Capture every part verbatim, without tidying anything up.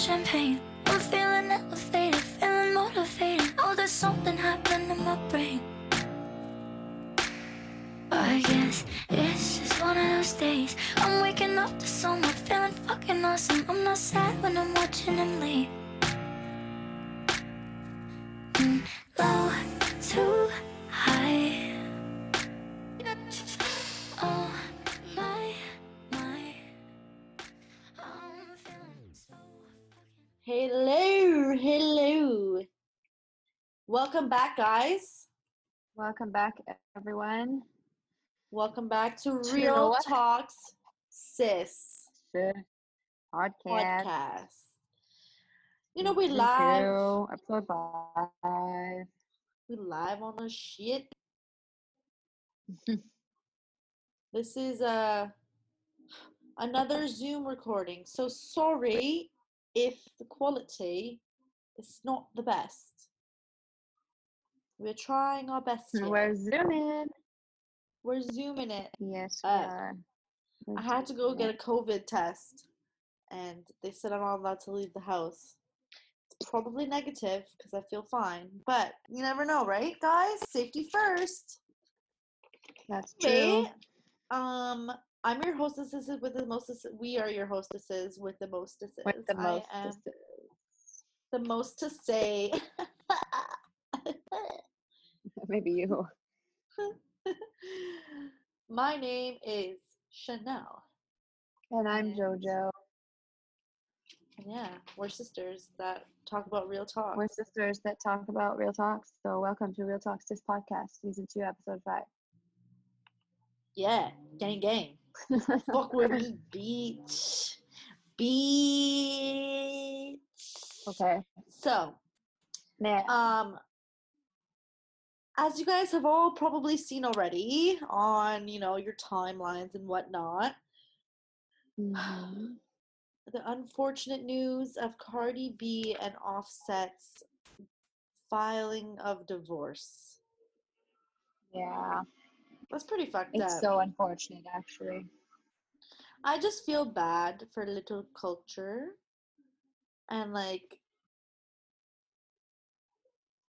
champagne. I'm feeling elevated, feeling motivated. Oh, there's something happening in my brain. I guess it's just one of those days. I'm waking up to someone feeling fucking awesome. I'm not sad when I'm watching him leave. Mm, low, too high. Oh, my, my. Oh, I'm feeling so fucking. Hello, hello. Welcome back, guys. Welcome back, everyone. Welcome back to Real to Talks Sis Podcast. Podcast. You know, we live. Episode five. We live on the shit. This is uh, another Zoom recording. So sorry if the quality is not the best. We're trying our best here. We're zooming. We're zooming it. Yes, we uh, are. We're I had to go get a COVID test, and they said I'm not allowed to leave the house. It's probably negative because I feel fine, but you never know, right, guys? Safety first. That's true. Um, I'm your hostesses with the mostesses. We are your hostesses with the mostesses. With the mostesses. I am the most to say. Maybe you. My name is Chanel. And I'm Jojo. Yeah, we're sisters that talk about real talk. We're sisters that talk about real talks. So welcome to Real Talks Sis Podcast, Season two, Episode five. Yeah, gang gang. Fuck with me, beach. Beach. Okay. So, man. Um... As you guys have all probably seen already on, you know, your timelines and whatnot, mm-hmm. the unfortunate news of Cardi B and Offset's filing of divorce. Yeah. That's pretty fucked it's up. It's so unfortunate, actually. I just feel bad for little Culture. And, like,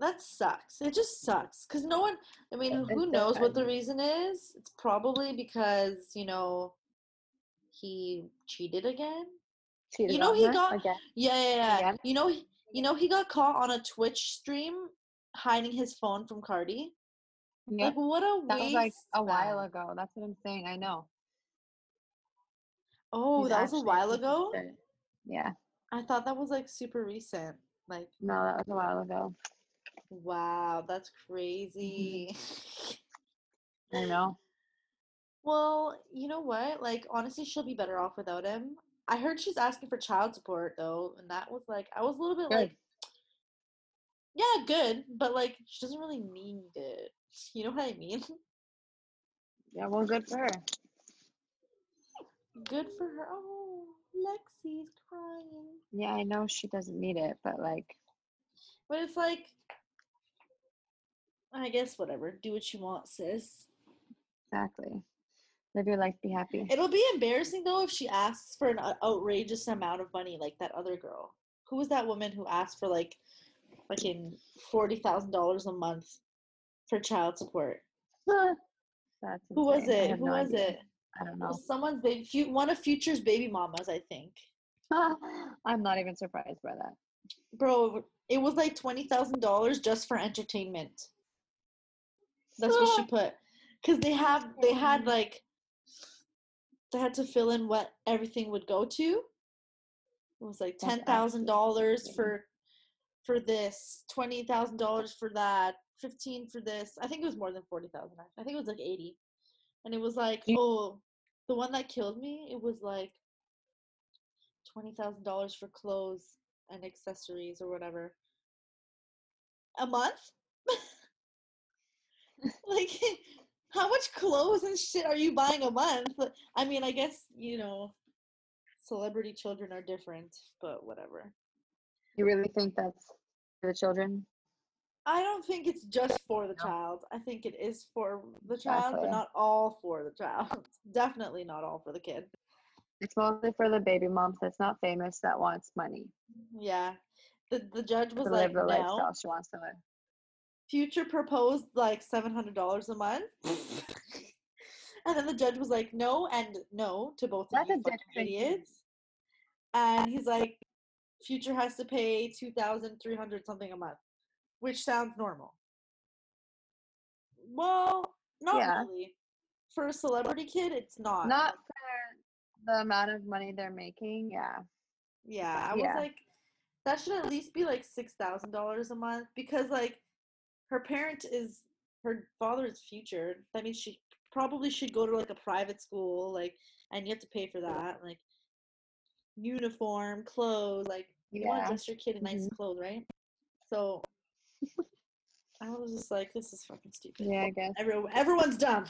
that sucks. It just sucks. Because no one, I mean, yeah, who knows what the reason is? It's probably because, you know, he cheated again. Cheated you know, he got, again. yeah, yeah, yeah. Again. You know, you know, he got caught on a Twitch stream hiding his phone from Cardi. Yep. Like, what a waste. That was like a while ago. That's what I'm saying. I know. Oh, He's that was a while ago? Recent. Yeah. I thought that was like super recent. Like, no, that was a while ago. Wow, that's crazy. Mm-hmm. I know. Well, you know what? Like, honestly, she'll be better off without him. I heard she's asking for child support, though, and that was like, I was a little bit good. like, yeah, good, but like, she doesn't really need it. You know what I mean? Yeah, well, good for her. Good for her. Oh, Lexi's crying. Yeah, I know she doesn't need it, but like, but it's like, I guess whatever. Do what you want, sis. Exactly. Live your life, be happy. It'll be embarrassing, though, if she asks for an outrageous amount of money like that other girl. Who was that woman who asked for, like, fucking forty thousand dollars a month for child support? That's who was it? Who no was idea. it? I don't know. It was someone's baby, one of Future's baby mamas, I think. I'm not even surprised by that. Bro, it was like twenty thousand dollars just for entertainment. That's what she put, because they have they had like they had to fill in what everything would go to. It was like ten thousand dollars for for this, twenty thousand dollars for that, fifteen for this. I think it was more than forty thousand. I think it was like eighty, and it was like, oh, the one that killed me. It was like twenty thousand dollars for clothes and accessories or whatever a month. Like, how much clothes and shit are you buying a month? I mean, I guess, you know, celebrity children are different, but whatever. You really think that's for the children? I don't think it's just for the no. child. I think it is for the child, Definitely. but not all for the child. Definitely not all for the kid. It's mostly for the baby moms that's not famous that wants money. Yeah. The the judge was like, the no. She wants to live. Future proposed like seven hundred dollars a month. And then the judge was like, no and no to both of you fucking idiots. And he's like, Future has to pay two thousand three hundred dollars something a month, which sounds normal. Well, not yeah. really. For a celebrity kid, it's not. Not for the amount of money they're making, yeah. Yeah, I yeah. was like, that should at least be like six thousand dollars a month because, like, her parent is, her father is Future. That means she probably should go to, like, a private school, like, and you have to pay for that, like, uniform, clothes, like, you yeah. want to dress your kid in nice mm-hmm. clothes, right? So, I was just like, this is fucking stupid. Yeah, I guess. Every, everyone's dumb.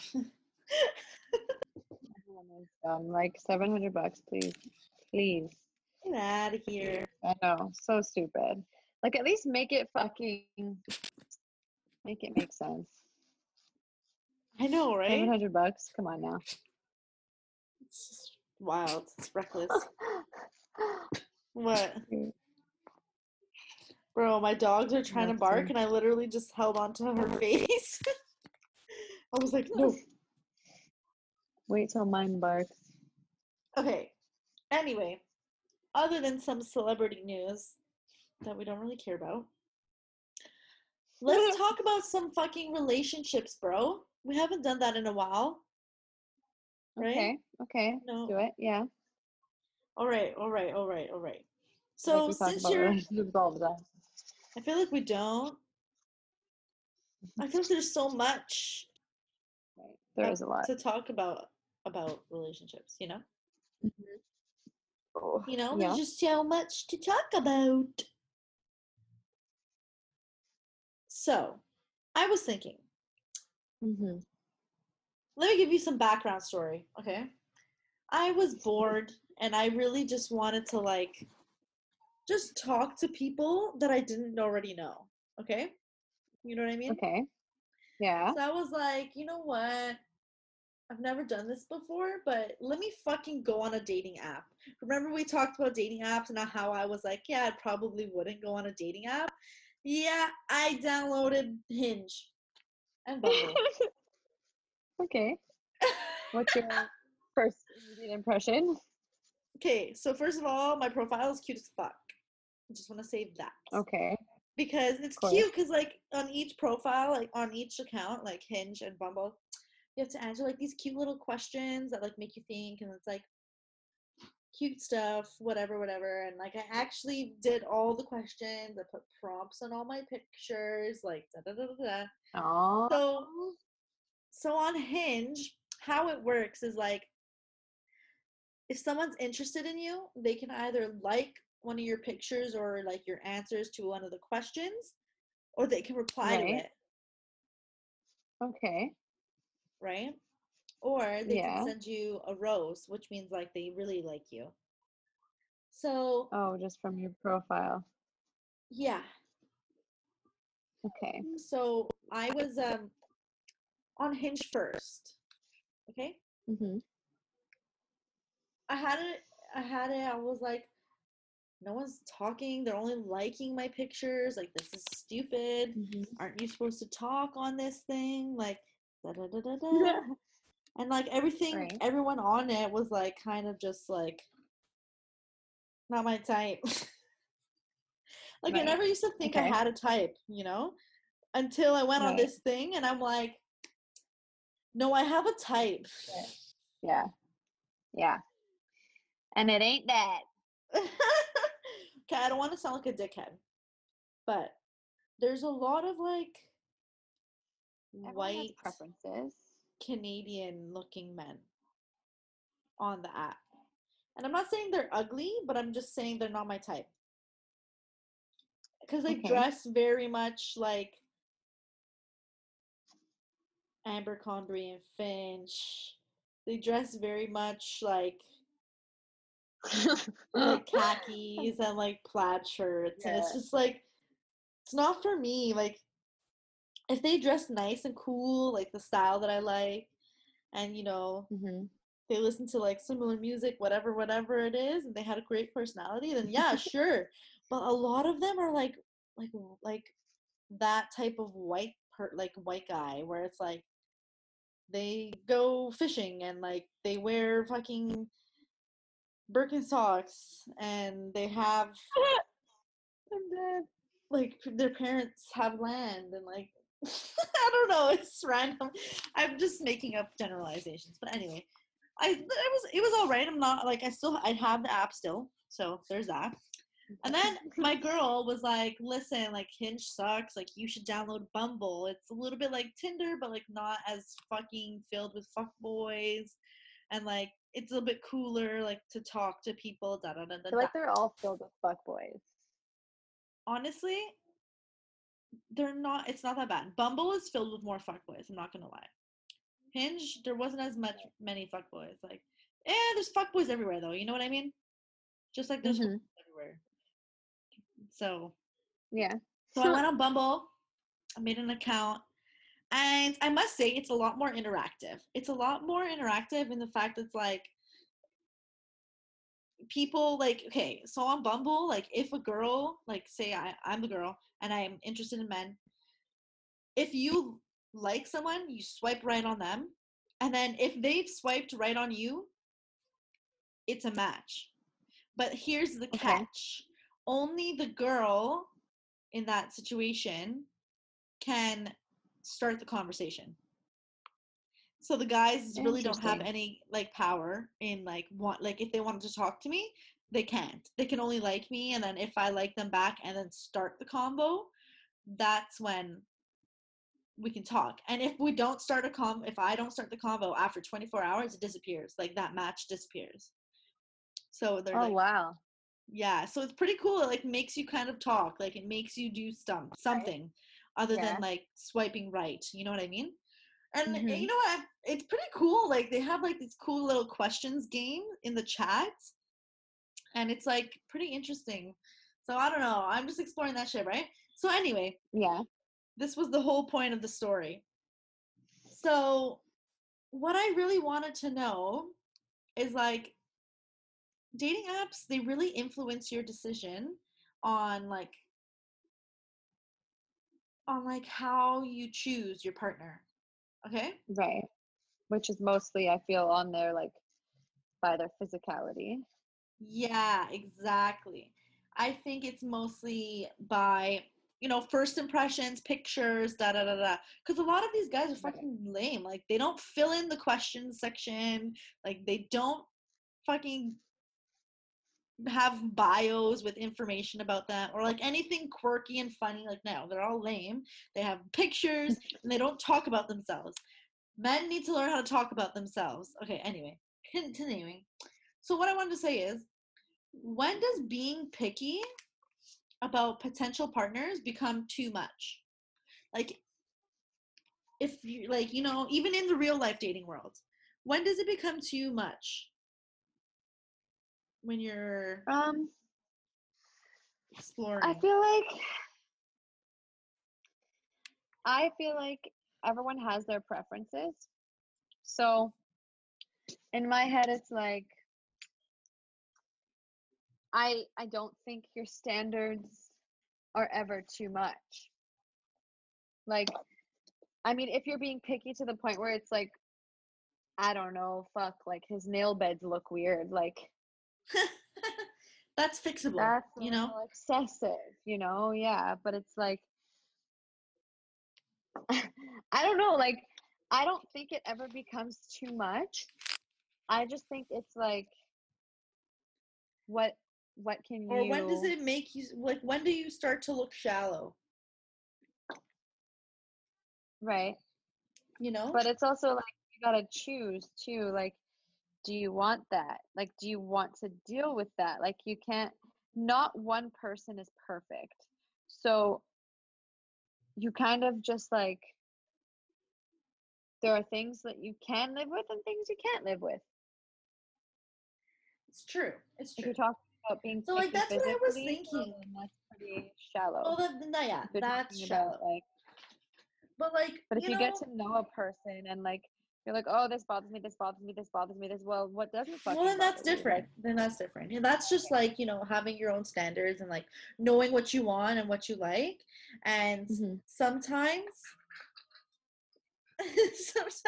Everyone is dumb. Like, seven hundred bucks, please. Please. Get out of here. I know. So stupid. Like, at least make it fucking, make it make sense. I know, right? seven hundred bucks. Come on now. It's just wild. It's reckless. What? Bro, my dogs are trying to bark, and I literally just held onto her face. I was like, no. Wait till mine barks. Okay. Anyway, other than some celebrity news that we don't really care about, let's talk about some fucking relationships, bro. We haven't done that in a while. Right? Okay. Okay. No. Do it. Yeah. All right. All right. All right. All right. So like since you're, I feel like we don't. I feel like there's so much. There is a lot to talk about about relationships. You know. Mm-hmm. Oh, you know, yeah. There's just so much to talk about. So, I was thinking. Mm-hmm. Let me give you some background story, okay? I was bored, and I really just wanted to, like, just talk to people that I didn't already know, okay? You know what I mean? Okay. Yeah. So I was like, you know what? I've never done this before, but let me fucking go on a dating app. Remember we talked about dating apps and how I was like, yeah, I probably wouldn't go on a dating app. Yeah, I downloaded Hinge and Bumble. Okay. What's your first impression? Okay, so first of all, my profile is cute as fuck. I just want to save that. Okay. Because it's cute because, like, on each profile, like, on each account, like, Hinge and Bumble, you have to answer, like, these cute little questions that, like, make you think. And it's, like, cute stuff, whatever, whatever. And, like, I actually did all the questions. I put prompts on all my pictures, like, da-da-da-da-da. Aww. So... So on Hinge, how it works is, like, if someone's interested in you, they can either like one of your pictures or, like, your answers to one of the questions, or they can reply right. to it. Okay. Right? Or they yeah. can send you a rose, which means, like, they really like you. So. Oh, just from your profile. Yeah. Okay. So I was, um. on Hinge first, okay? Mm-hmm. I had it, I had it, I was like, no one's talking, they're only liking my pictures, like, this is stupid, mm-hmm. aren't you supposed to talk on this thing, like, da-da-da-da-da, and, like, everything, right. everyone on it was, like, kind of just, like, not my type. Like, right. I never used to think okay. I had a type, you know? Until I went right. on this thing, and I'm like, no, I have a type. Yeah. Yeah. And it ain't that. Okay, I don't want to sound like a dickhead. But there's a lot of, like, everyone white preferences, Canadian-looking men on the app. And I'm not saying they're ugly, but I'm just saying they're not my type. Because they okay. dress very much like Abercrombie and Finch. They dress very much like, like khakis and like plaid shirts, yeah. and it's just like, it's not for me. Like, if they dress nice and cool, like the style that I like, and you know, mm-hmm. they listen to like similar music, whatever, whatever it is, and they had a great personality, then yeah, sure. But a lot of them are like, like, like that type of white, per, like white guy, where it's like they go fishing and like they wear fucking Birkenstocks and they have, and then like their parents have land and like I don't know, it's random. I'm just making up generalizations, but anyway, I it was it was all right. I'm not like I still I have the app still, so there's that. And then my girl was like, listen, like Hinge sucks, like you should download Bumble. It's a little bit like Tinder, but like not as fucking filled with fuckboys, and like it's a little bit cooler, like to talk to people. Da da da da. Like they're all filled with fuckboys. Honestly, they're not. It's not that bad. Bumble is filled with more fuckboys. I'm not gonna lie. Hinge, there wasn't as much many fuckboys. Like, eh, there's fuckboys everywhere though. You know what I mean? Just like there's mm-hmm. everywhere. So yeah. So I went on Bumble. I made an account, and I must say it's a lot more interactive. It's a lot more interactive in the fact that it's like people like okay. So on Bumble, like if a girl, like say I, I'm the girl and I'm interested in men, if you like someone, you swipe right on them, and then if they've swiped right on you, it's a match. But here's the okay. catch: only the girl in that situation can start the conversation. So the guys really don't have any like power in like want like if they wanted to talk to me, they can't. They can only like me, and then if I like them back and then start the combo, that's when we can talk. And if we don't start a com if I don't start the combo after twenty-four hours, it disappears. Like that match disappears. So they're oh, like, wow. Yeah. So it's pretty cool. It like makes you kind of talk. Like it makes you do some something right. other yeah. than like swiping right. You know what I mean? And mm-hmm. you know what? It's pretty cool. Like they have like these cool little questions game in the chat, and it's like pretty interesting. So I don't know. I'm just exploring that shit, right? So anyway, yeah. This was the whole point of the story. So what I really wanted to know is like dating apps, they really influence your decision on like on like how you choose your partner. Okay. Right. Which is mostly, I feel, on there, like, by their physicality. Yeah, exactly. I think it's mostly by, you know, first impressions, pictures, da-da-da-da. Because a lot of these guys are fucking lame. Like, they don't fill in the questions section. Like, they don't fucking have bios with information about them or like anything quirky and funny. Like no, they're all lame. They have pictures and they don't talk about themselves. Men need to learn how to talk about themselves. Okay, anyway, continuing. So what I wanted to say is, when does being picky about potential partners become too much? Like if you like, you know, even in the real life dating world, when does it become too much? When you're um exploring, I feel like I feel like everyone has their preferences. So in my head, it's like I I don't think your standards are ever too much. Like, I mean, if you're being picky to the point where it's like, I don't know, fuck, like his nail beds look weird, like. That's fixable. That's you know excessive, you know, yeah. But it's like I don't know, like I don't think it ever becomes too much. I just think it's like what what can you or when does it make you like when do you start to look shallow? Right. You know? But it's also like you gotta choose too, like do you want that? Like, do you want to deal with that? Like, you can't, not one person is perfect. So you kind of just like, there are things that you can live with and things you can't live with. It's true. It's true. If you're talking about being so like, that's what I was thinking. That's pretty shallow. Oh, well, no, yeah, that's shallow. About, like, but like, but if you, you know, get to know a person and like, You're like, oh, this bothers me, this bothers me, this bothers me, this. Well, what doesn't fucking bother me? Well, then that's different. Then that's different. And that's just like, you know, having your own standards and like knowing what you want and what you like. And mm-hmm. sometimes, sometimes,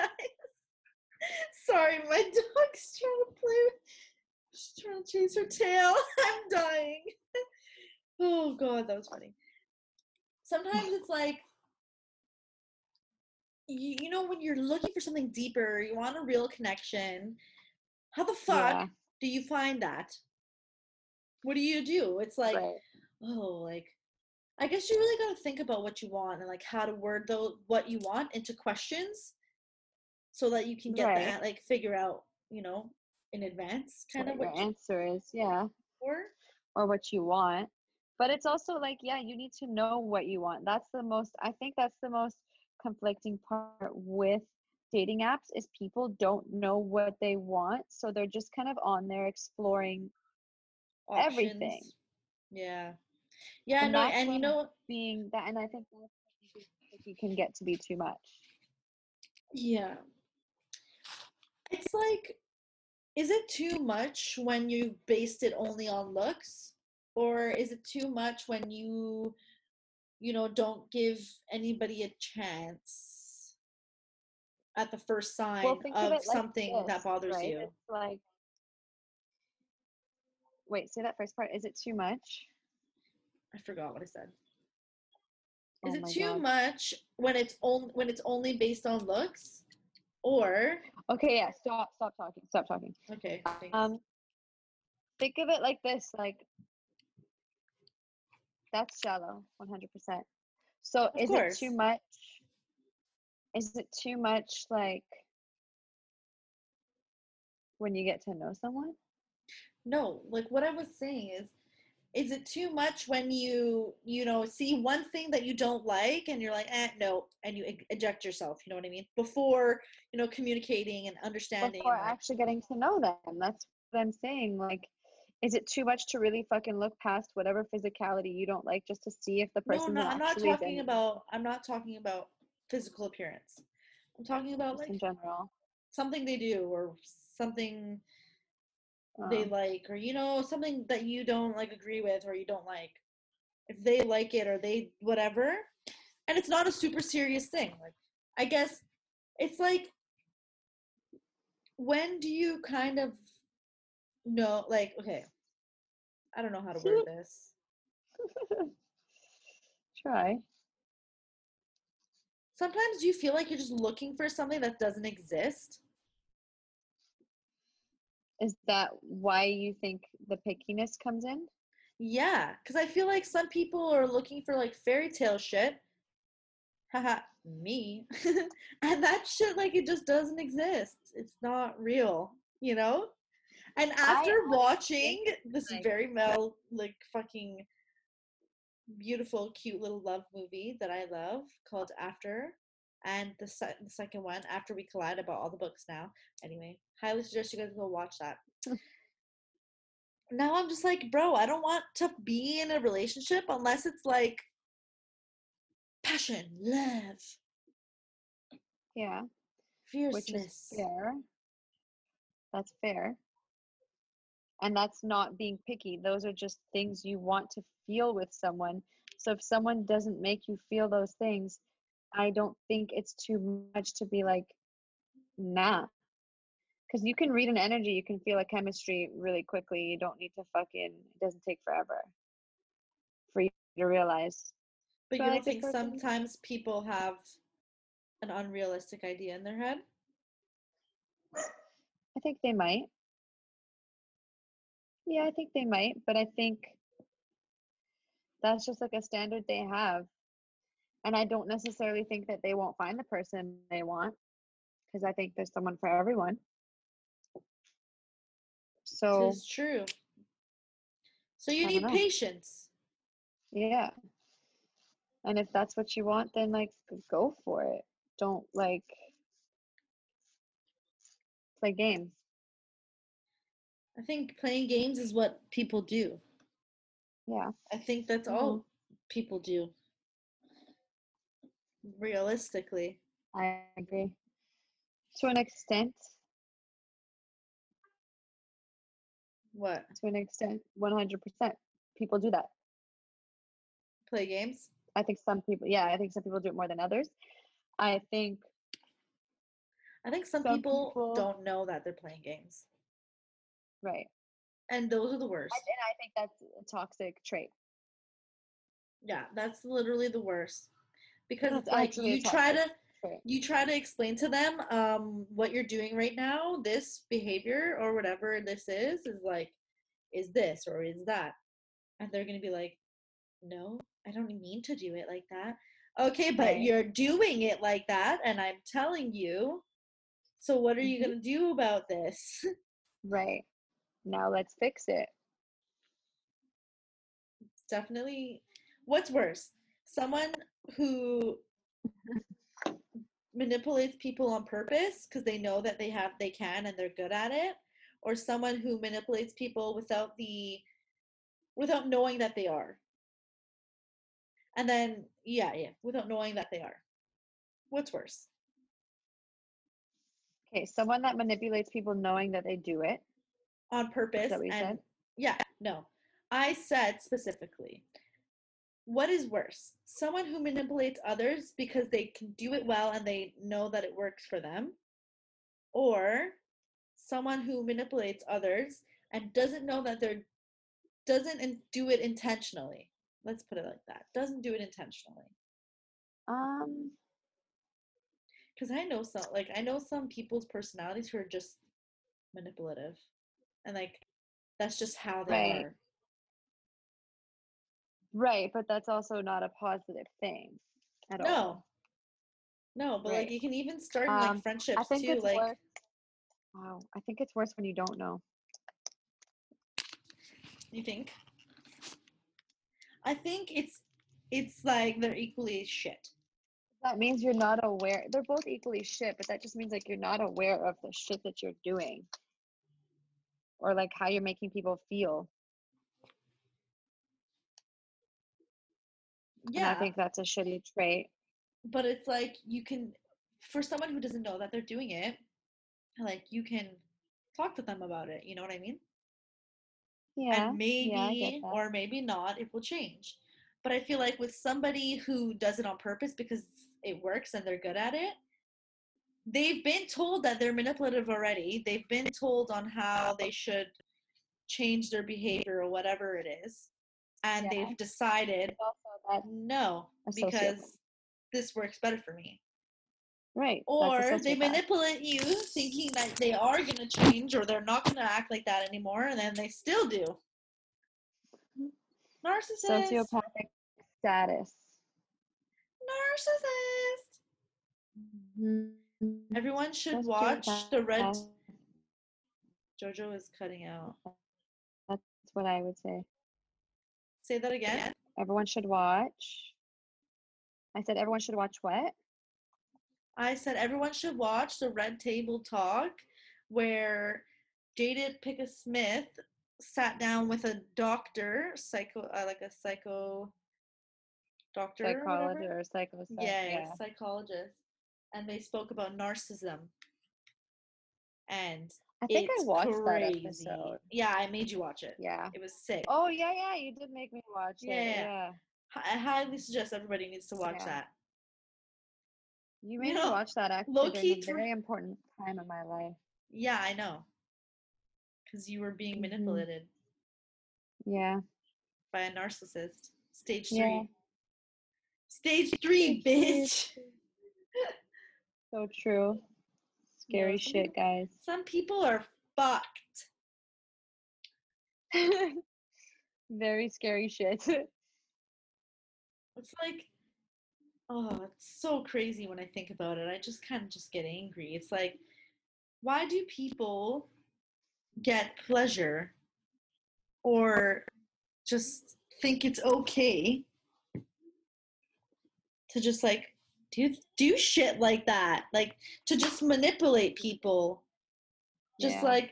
sorry, my dog's trying to play with, she's trying to chase her tail. I'm dying. Oh, God, that was funny. Sometimes it's like, you, you know, when you're looking for something deeper, you want a real connection. How the fuck yeah. do you find that? What do you do? It's like, right. oh, like, I guess you really got to think about what you want and like how to word those, what you want into questions so that you can get right. that, like figure out, you know, in advance kind what of what your answer is. Yeah. Or, or what you want. But it's also like, yeah, you need to know what you want. That's the most, I think that's the most conflicting part with dating apps is people don't know what they want. So they're just kind of on there exploring options. Everything. Yeah. Yeah. And no, and you know, being that, and I think that's if you can get to be too much. Yeah. It's like, is it too much when you based it only on looks? Or is it too much when you, you know, don't give anybody a chance at the first sign well, of, of something like this, that bothers right? you? It's like, wait, say that first part. Is it too much? I forgot what I said. Is oh it too God. much when it's only when it's only based on looks? Or okay, yeah, stop, stop talking, stop talking. Okay. Thanks. Um, think of it like this, like. That's shallow, one hundred percent. So is it too much? Is it too much like when you get to know someone? No, like what I was saying is, is it too much when you, you know, see one thing that you don't like and you're like, eh, no, and you eject yourself, you know what I mean? Before, you know, communicating and understanding. Before actually getting to know them. That's what I'm saying, like. Is it too much to really fucking look past whatever physicality you don't like just to see if the person? No, no, I'm not talking about. I'm not talking about physical appearance. I'm talking about like in general something they do or something um, they like, or you know, something that you don't like agree with or you don't like. If they like it or they whatever, and it's not a super serious thing. Like I guess it's like when do you kind of. No, like, okay. I don't know how to word this. Try. Sometimes do you feel like you're just looking for something that doesn't exist? Is that why you think the pickiness comes in? Yeah, because I feel like some people are looking for, like, fairy tale shit. Haha, me. And that shit, like, it just doesn't exist. It's not real, you know? And after I watching this like, very male, like, fucking beautiful, cute little love movie that I love called After, and the, se- the second one, After We Collide, about all the books now. Anyway, highly suggest you guys go watch that. Now I'm just like, bro, I don't want to be in a relationship unless it's, like, passion, love. Yeah. Fierceness. Which is fair. That's fair. And that's not being picky. Those are just things you want to feel with someone. So if someone doesn't make you feel those things, I don't think it's too much to be like, nah. Because you can read an energy. You can feel a chemistry really quickly. You don't need to fucking, it doesn't take forever for you to realize. But so you don't think sometimes people have an unrealistic idea in their head? I think they might. Yeah, I think they might, but I think that's just like a standard they have. And I don't necessarily think that they won't find the person they want because I think there's someone for everyone. So it's true. So you need patience. Yeah. And if that's what you want, then like go for it. Don't like play games. I think playing games is what people do. Yeah. I think that's mm-hmm. all people do. Realistically. I agree. To an extent. What? To an extent, one hundred percent. People do that. Play games? I think some people, yeah, I think some people do it more than others. I think... I think some, some people, people don't know that they're playing games. Right. And those are the worst. And I think that's a toxic trait. Yeah, that's literally the worst. Because it's like you try to... You try to explain to them um, what you're doing right now, this behavior or whatever this is, is like, is this or is that? And they're going to be like, no, I don't mean to do it like that. Okay, but right. You're doing it like that and I'm telling you. So what are you mm-hmm. going to do about this? Right. Now let's fix it. It's definitely. What's worse? Someone who... manipulates people on purpose because they know that they have they can and they're good at it, or someone who manipulates people without the without knowing that they are, and then yeah yeah without knowing that they are. What's worse? Okay, someone that manipulates people knowing that they do it on purpose. Is that what you and, said? Yeah, no, I said specifically, what is worse? Someone who manipulates others because they can do it well and they know that it works for them, or someone who manipulates others and doesn't know that they're doesn't do it intentionally. Let's put it like that. Doesn't do it intentionally. Um, because I know some like I know some people's personalities who are just manipulative, and like that's just how they right. are. Right, but that's also not a positive thing at no. all. No, but right. like you can even start in like um, friendships I think too. It's like, worse. Wow, I think it's worse when you don't know. You think? I think it's it's like they're equally shit. That means you're not aware. They're both equally shit, but that just means like you're not aware of the shit that you're doing, or like how you're making people feel. Yeah, and I think that's a shitty trait. But it's like you can, for someone who doesn't know that they're doing it, like you can talk to them about it. You know what I mean? Yeah. And maybe yeah, or maybe not, it will change. But I feel like with somebody who does it on purpose because it works and they're good at it, they've been told that they're manipulative already. They've been told on how they should change their behavior or whatever it is. And yeah. they've decided, also no, because this works better for me. Right. Or they manipulate you thinking that they are going to change or they're not going to act like that anymore. And then they still do. Narcissist. Sociopathic status. Narcissist. Mm-hmm. Everyone should That's watch the Red. Jojo is cutting out. That's what I would say. Say that again. Everyone should watch. I said everyone should watch what? I said everyone should watch the Red Table Talk where Jada Pinkett Smith sat down with a doctor, psycho, uh, like a psycho doctor. Psychologist or, or psycho. Yeah, yeah, psychologist. And they spoke about narcissism. And I think it's I watched crazy. That episode. Yeah, I made you watch it. Yeah. It was sick. Oh, yeah, yeah. You did make me watch yeah, it. Yeah. I highly suggest everybody needs to watch yeah. that. You made you know, me watch that actually during a very important time in my life. Yeah, I know. Because you were being manipulated. Mm-hmm. Yeah. By a narcissist. Stage three. Yeah. Stage three, bitch. So true. Scary shit, guys. Some people are fucked. Very scary shit. It's like, oh, it's so crazy when I think about it. I just kind of just get angry. It's like, why do people get pleasure or just think it's okay to just like Do do shit like that, like to just manipulate people, just yeah. like,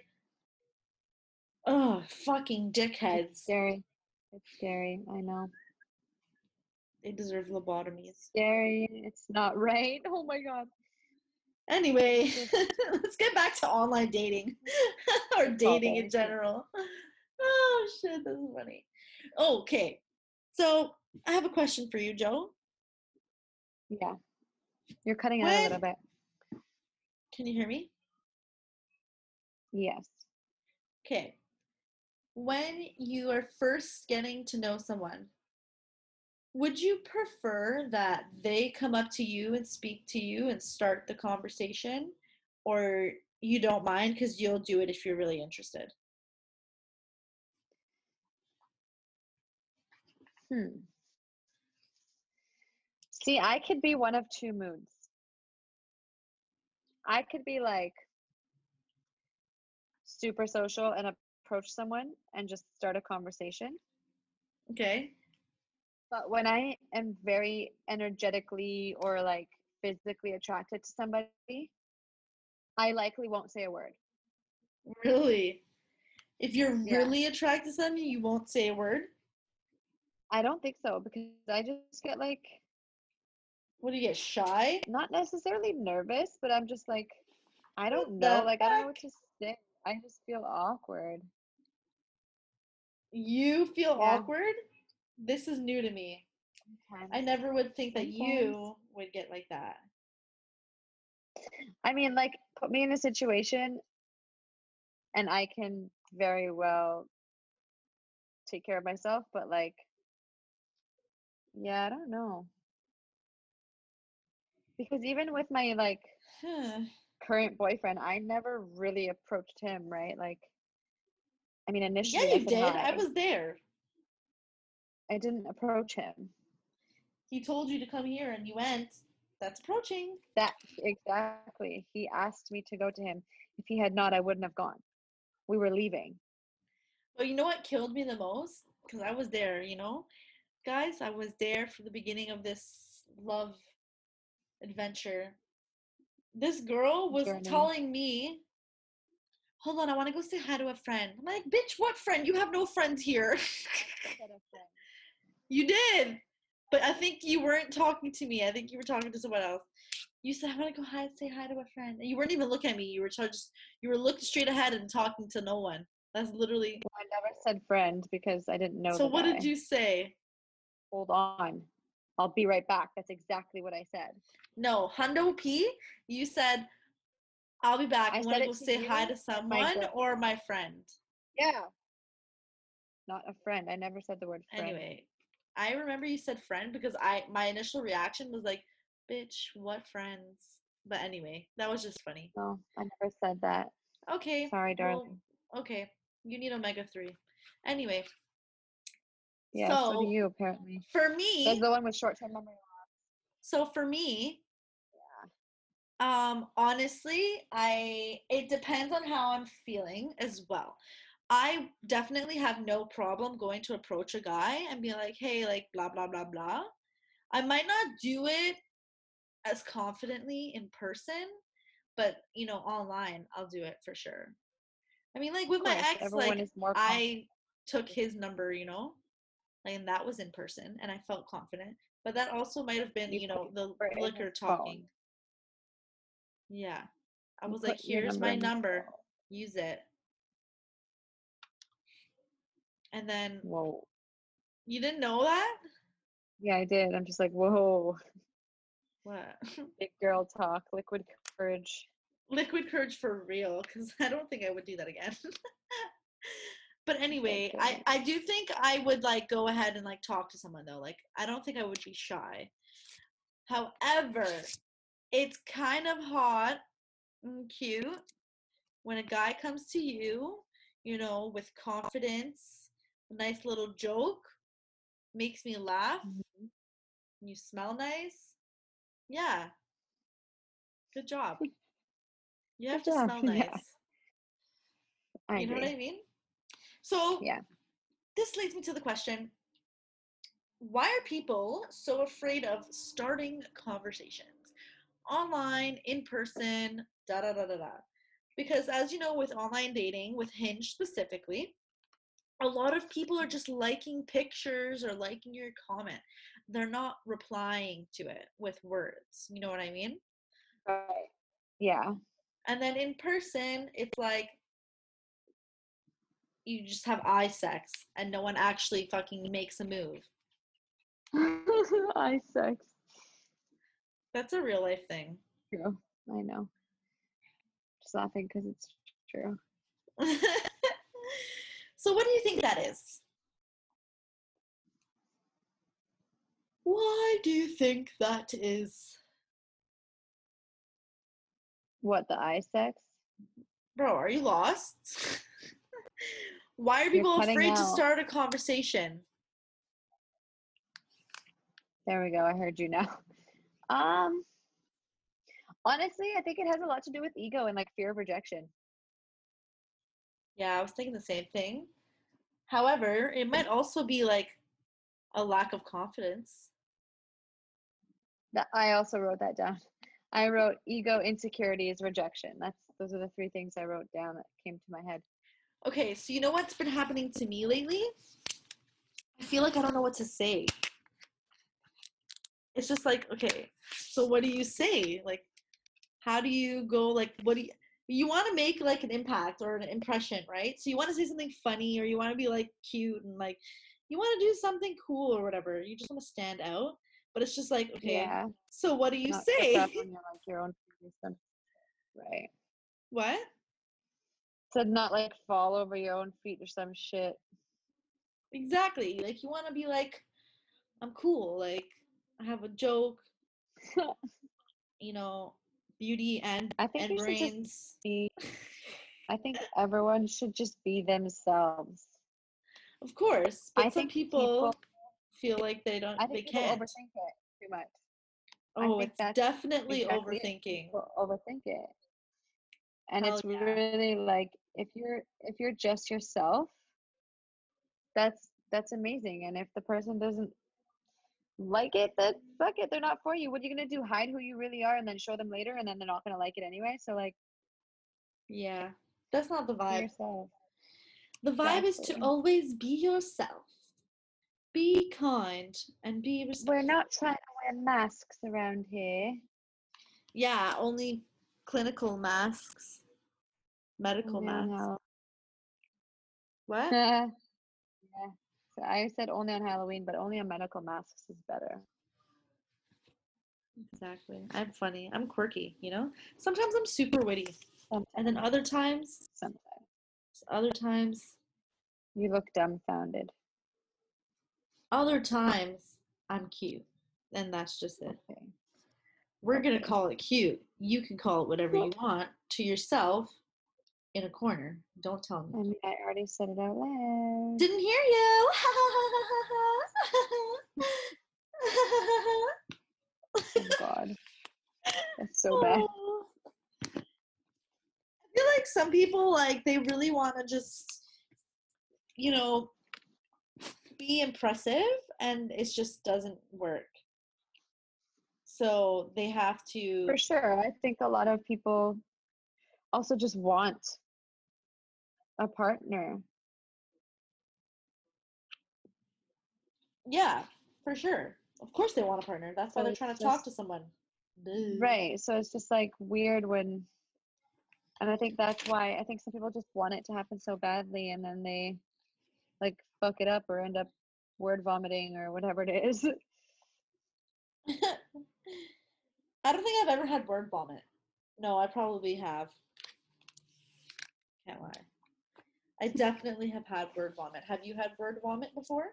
oh, fucking dickheads. It's scary. It's scary. I know. They deserve lobotomies. Scary. It's not right. Oh my god. Anyway, let's get back to online dating or dating in general. Oh, shit, this is funny. Okay, so I have a question for you, Joe. Yeah, you're cutting out a little bit. Can you hear me? Yes. Okay. When you are first getting to know someone, would you prefer that they come up to you and speak to you and start the conversation, or you don't mind because you'll do it if you're really interested? Hmm. See, I could be one of two moods. I could be like super social and approach someone and just start a conversation. Okay. But when I am very energetically or like physically attracted to somebody, I likely won't say a word. Really? If you're yeah. really attracted to somebody, you won't say a word? I don't think so, because I just get like... What, do you get shy? Not necessarily nervous, but I'm just like, I don't what know. Like, heck? I don't know what to say. I just feel awkward. You feel yeah. awkward? This is new to me. Sometimes. I never would think that Sometimes. you would get like that. I mean, like, put me in a situation and I can very well take care of myself, but like, yeah, I don't know. Because even with my like current boyfriend, I never really approached him, right? Like, I mean, initially. Yeah, you I did. Hide. I was there. I didn't approach him. He told you to come here and you went. That's approaching. That exactly. He asked me to go to him. If he had not, I wouldn't have gone. We were leaving. Well, you know what killed me the most? Because I was there, you know? Guys, I was there for the beginning of this love adventure. This girl was Journey. telling me, hold on, I want to go say hi to a friend. I'm like, bitch, what friend? You have no friends here. You did, but I think you weren't talking to me. I think you were talking to someone else. You said, I want to go hi, say hi to a friend. And you weren't even looking at me. You were just, you were looking straight ahead and talking to no one. That's literally. Well, I never said friend because I didn't know. So what guy. did you say? Hold on. I'll be right back. That's exactly what I said. No, Hundo P, you said, I'll be back. I want to go say hi to someone or my friend. Yeah. Not a friend. I never said the word friend. Anyway. I remember you said friend because I my initial reaction was like, bitch, what friends? But anyway, that was just funny. No, I never said that. Okay. Sorry, darling. Well, okay. You need omega three. Anyway. Yeah, so, so do you, apparently. For me. That's the one with short-term memory loss. So for me, yeah. um, honestly, I it depends on how I'm feeling as well. I definitely have no problem going to approach a guy and be like, hey, like, blah, blah, blah, blah. I might not do it as confidently in person, but, you know, online, I'll do it for sure. I mean, like, with my ex, like, I took his number, you know, like, and that was in person, and I felt confident. But that also might have been, you know, the liquor talking. Yeah. I was like, here's my number. Use it. And then, whoa, you didn't know that? Yeah, I did. I'm just like, whoa. What? Big girl talk, liquid courage. Liquid courage for real, because I don't think I would do that again. But anyway, okay. I, I do think I would, like, go ahead and, like, talk to someone, though. Like, I don't think I would be shy. However, it's kind of hot and cute when a guy comes to you, you know, with confidence. Nice little joke, makes me laugh. Mm-hmm. You smell nice. Yeah, good job. You good have to job. smell nice. Yeah. You know what I mean? So yeah, this leads me to the question: why are people so afraid of starting conversations online, in person? Da da da da da. Because as you know, with online dating, with Hinge specifically, a lot of people are just liking pictures or liking your comment. They're not replying to it with words. You know what I mean? Right. Yeah. And then in person, it's like you just have eye sex and no one actually fucking makes a move. Eye sex. That's a real life thing. True. I know. Just laughing because it's true. So what do you think that is? Why do you think that is? What, the eye sex? Bro, are you lost? Why are people afraid out. to start a conversation? There we go. I heard you now. Um, honestly, I think it has a lot to do with ego and like fear of rejection. Yeah, I was thinking the same thing. However, it might also be like a lack of confidence. That, I also wrote that down. I wrote ego, insecurity, is rejection. That's those are the three things I wrote down that came to my head. Okay, so you know what's been happening to me lately? I feel like I don't know what to say. It's just like, okay, so what do you say? Like, how do you go, like, what do you, you want to make like an impact or an impression, right? So you want to say something funny or you want to be like cute and like, you want to do something cool or whatever. You just want to stand out. But it's just like, okay, yeah. So what do you Not say? Up on your, like, your own feelings. Right. What? To not like fall over your own feet or some shit. Exactly. Like you want to be like, I'm cool. Like I have a joke. You know, beauty and I think and brains. Be, I think everyone should just be themselves. Of course, but I some think people, people feel like they don't. I think they can't. Overthink it too much. Oh, I think it's that's definitely exactly overthinking. People overthink it. And Hell it's yeah. really like if you're if you're just yourself, that's that's amazing. And if the person doesn't like it, then fuck it, they're not for you. What are you gonna do? Hide who you really are and then show them later, and then they're not gonna like it anyway. So like, yeah, that's not the vibe. Yourself. The vibe exactly. is to always be yourself. Be kind and be respectful. We're not trying to wear masks around here. Yeah, only clinical masks, medical masks. Hall- what? Yeah. So I said only on Halloween, but only on medical masks is better. Exactly. I'm funny. I'm quirky, you know? Sometimes I'm super witty. Sometimes. And then other times. Sometimes. Other times. You look dumbfounded. Other times, I'm cute. And that's just it. Okay. We're going to call it cute. You can call it whatever you want to yourself in a corner. Don't tell me. I mean, I already said it out loud. Didn't hear you. Oh, God. That's so bad. I feel like some people, like, they really want to just, you know, be impressive, and it just doesn't work. So they have to... For sure. I think a lot of people also just want a partner. Yeah, for sure. Of course they want a partner. That's why so they're trying to just, talk to someone. Right. So it's just, like, weird when... And I think that's why I think some people just want it to happen so badly, and then they, like, fuck it up or end up word vomiting or whatever it is. I don't think I've ever had word vomit. No, I probably have. Can't lie. I definitely have had word vomit. Have you had word vomit before?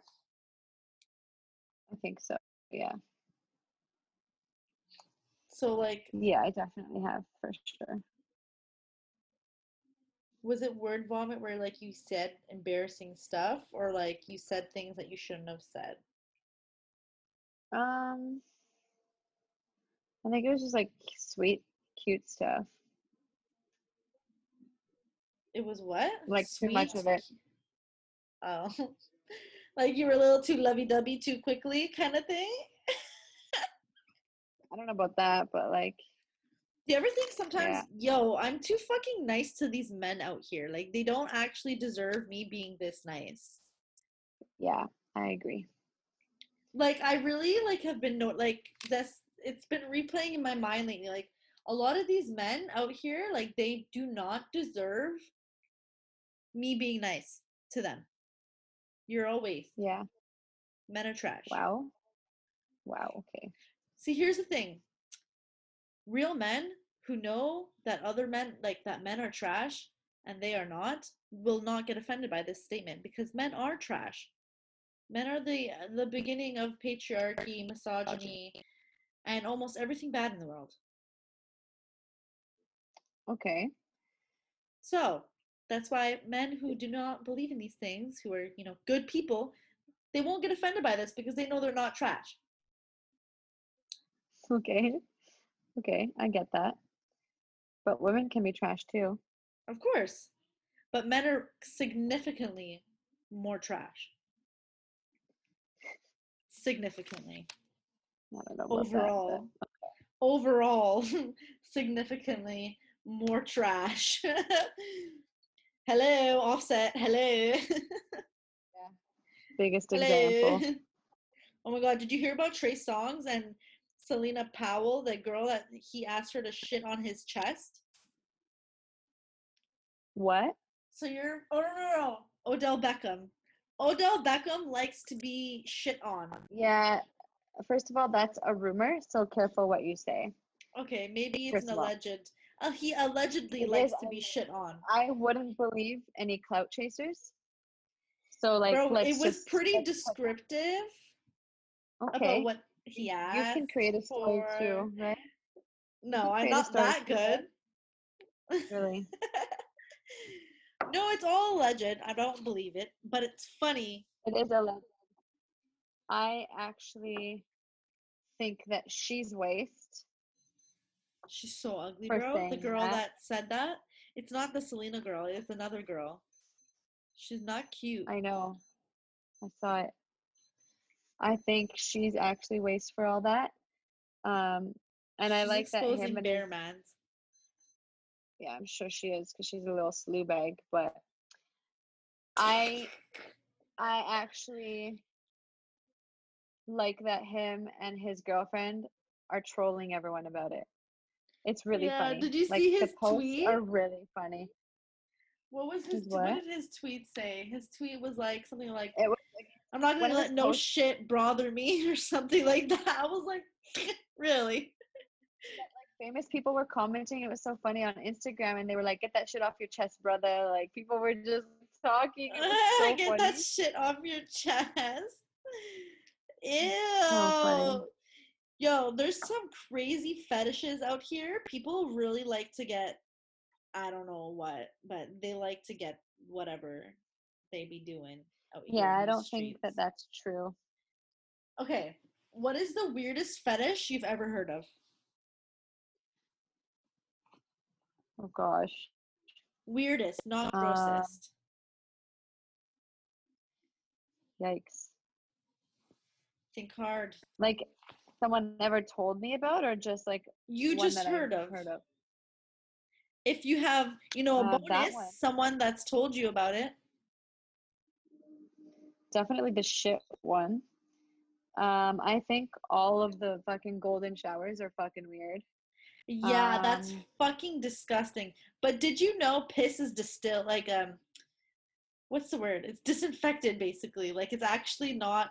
I think so, yeah. So, like... Yeah, I definitely have, for sure. Was it word vomit where, like, you said embarrassing stuff or, like, you said things that you shouldn't have said? Um, I think it was just, like, sweet, cute stuff. It was what? Like, sweet, too much of it. Oh. Like, you were a little too lovey-dovey too quickly kind of thing? I don't know about that, but, like... Do you ever think sometimes, yeah. yo, I'm too fucking nice to these men out here. Like, they don't actually deserve me being this nice. Yeah, I agree. Like, I really, like, have been, no- like, this, it's been replaying in my mind lately. Like, a lot of these men out here, like, they do not deserve me being nice to them. You're always. Yeah. Men are trash. Wow. Wow. Okay. See, here's the thing. Real men who know that other men, like, that men are trash and they are not, will not get offended by this statement, because men are trash. Men are the the beginning of patriarchy, misogyny, and almost everything bad in the world. Okay. So that's why men who do not believe in these things, who are, you know, good people, they won't get offended by this because they know they're not trash. Okay. Okay, I get that. But women can be trash too. Of course. But men are significantly more trash. Significantly. I don't know overall. That, but... okay. Overall, significantly more trash. Hello, Offset. Hello. Yeah. Biggest Hello. Example. Oh my God, did you hear about Trey Songz and Selena Powell, the girl that he asked her to shit on his chest? What? So you're, oh no, no, no. Odell Beckham. Odell Beckham likes to be shit on. Yeah. First of all, that's a rumor, so careful what you say. Okay, maybe it's an alleged. Uh, he allegedly it likes is, to be shit on. I wouldn't believe any clout chasers. So, like, Bro, let's it was just, pretty descriptive okay. about what he asked. You can create a story for... too, right? No, I'm not that good. Really? No, it's all alleged. I don't believe it, but it's funny. It is alleged. I actually think that she's waste. She's so ugly, bro. The girl that. that said that. It's not the Selena girl. It's another girl. She's not cute. I know. I saw it. I think she's actually waste for all that. Um, and she's I like that him and Bear Man's. Yeah, I'm sure she is, because she's a little slew bag. But I, I actually. Like that him and his girlfriend are trolling everyone about it. It's really yeah, funny. Did you like, see his the posts tweet? Are really funny. What was his? his what? What did his tweet say? His tweet was like something like, it was like "I'm not gonna let no post- shit bother me" or something like that. I was like, really? Like, famous people were commenting. It was so funny on Instagram, and they were like, "Get that shit off your chest, brother!" Like, people were just talking. It was so Get funny. That shit off your chest. Ew. So yo, there's some crazy fetishes out here. People really like to get, I don't know what, but they like to get whatever they be doing out here. Yeah, I don't streets. think that that's true. Okay, what is the weirdest fetish you've ever heard of? Oh gosh. Weirdest, not grossest. Uh, yikes. Think hard. Like, someone never told me about, or just like you just heard of. heard of. If you have, you know, a uh, bonus, that someone that's told you about it. Definitely the shit one. Um, I think all of the fucking golden showers are fucking weird. Yeah, um, that's fucking disgusting. But did you know piss is distilled? Like, um, what's the word? It's disinfected, basically. Like, it's actually not.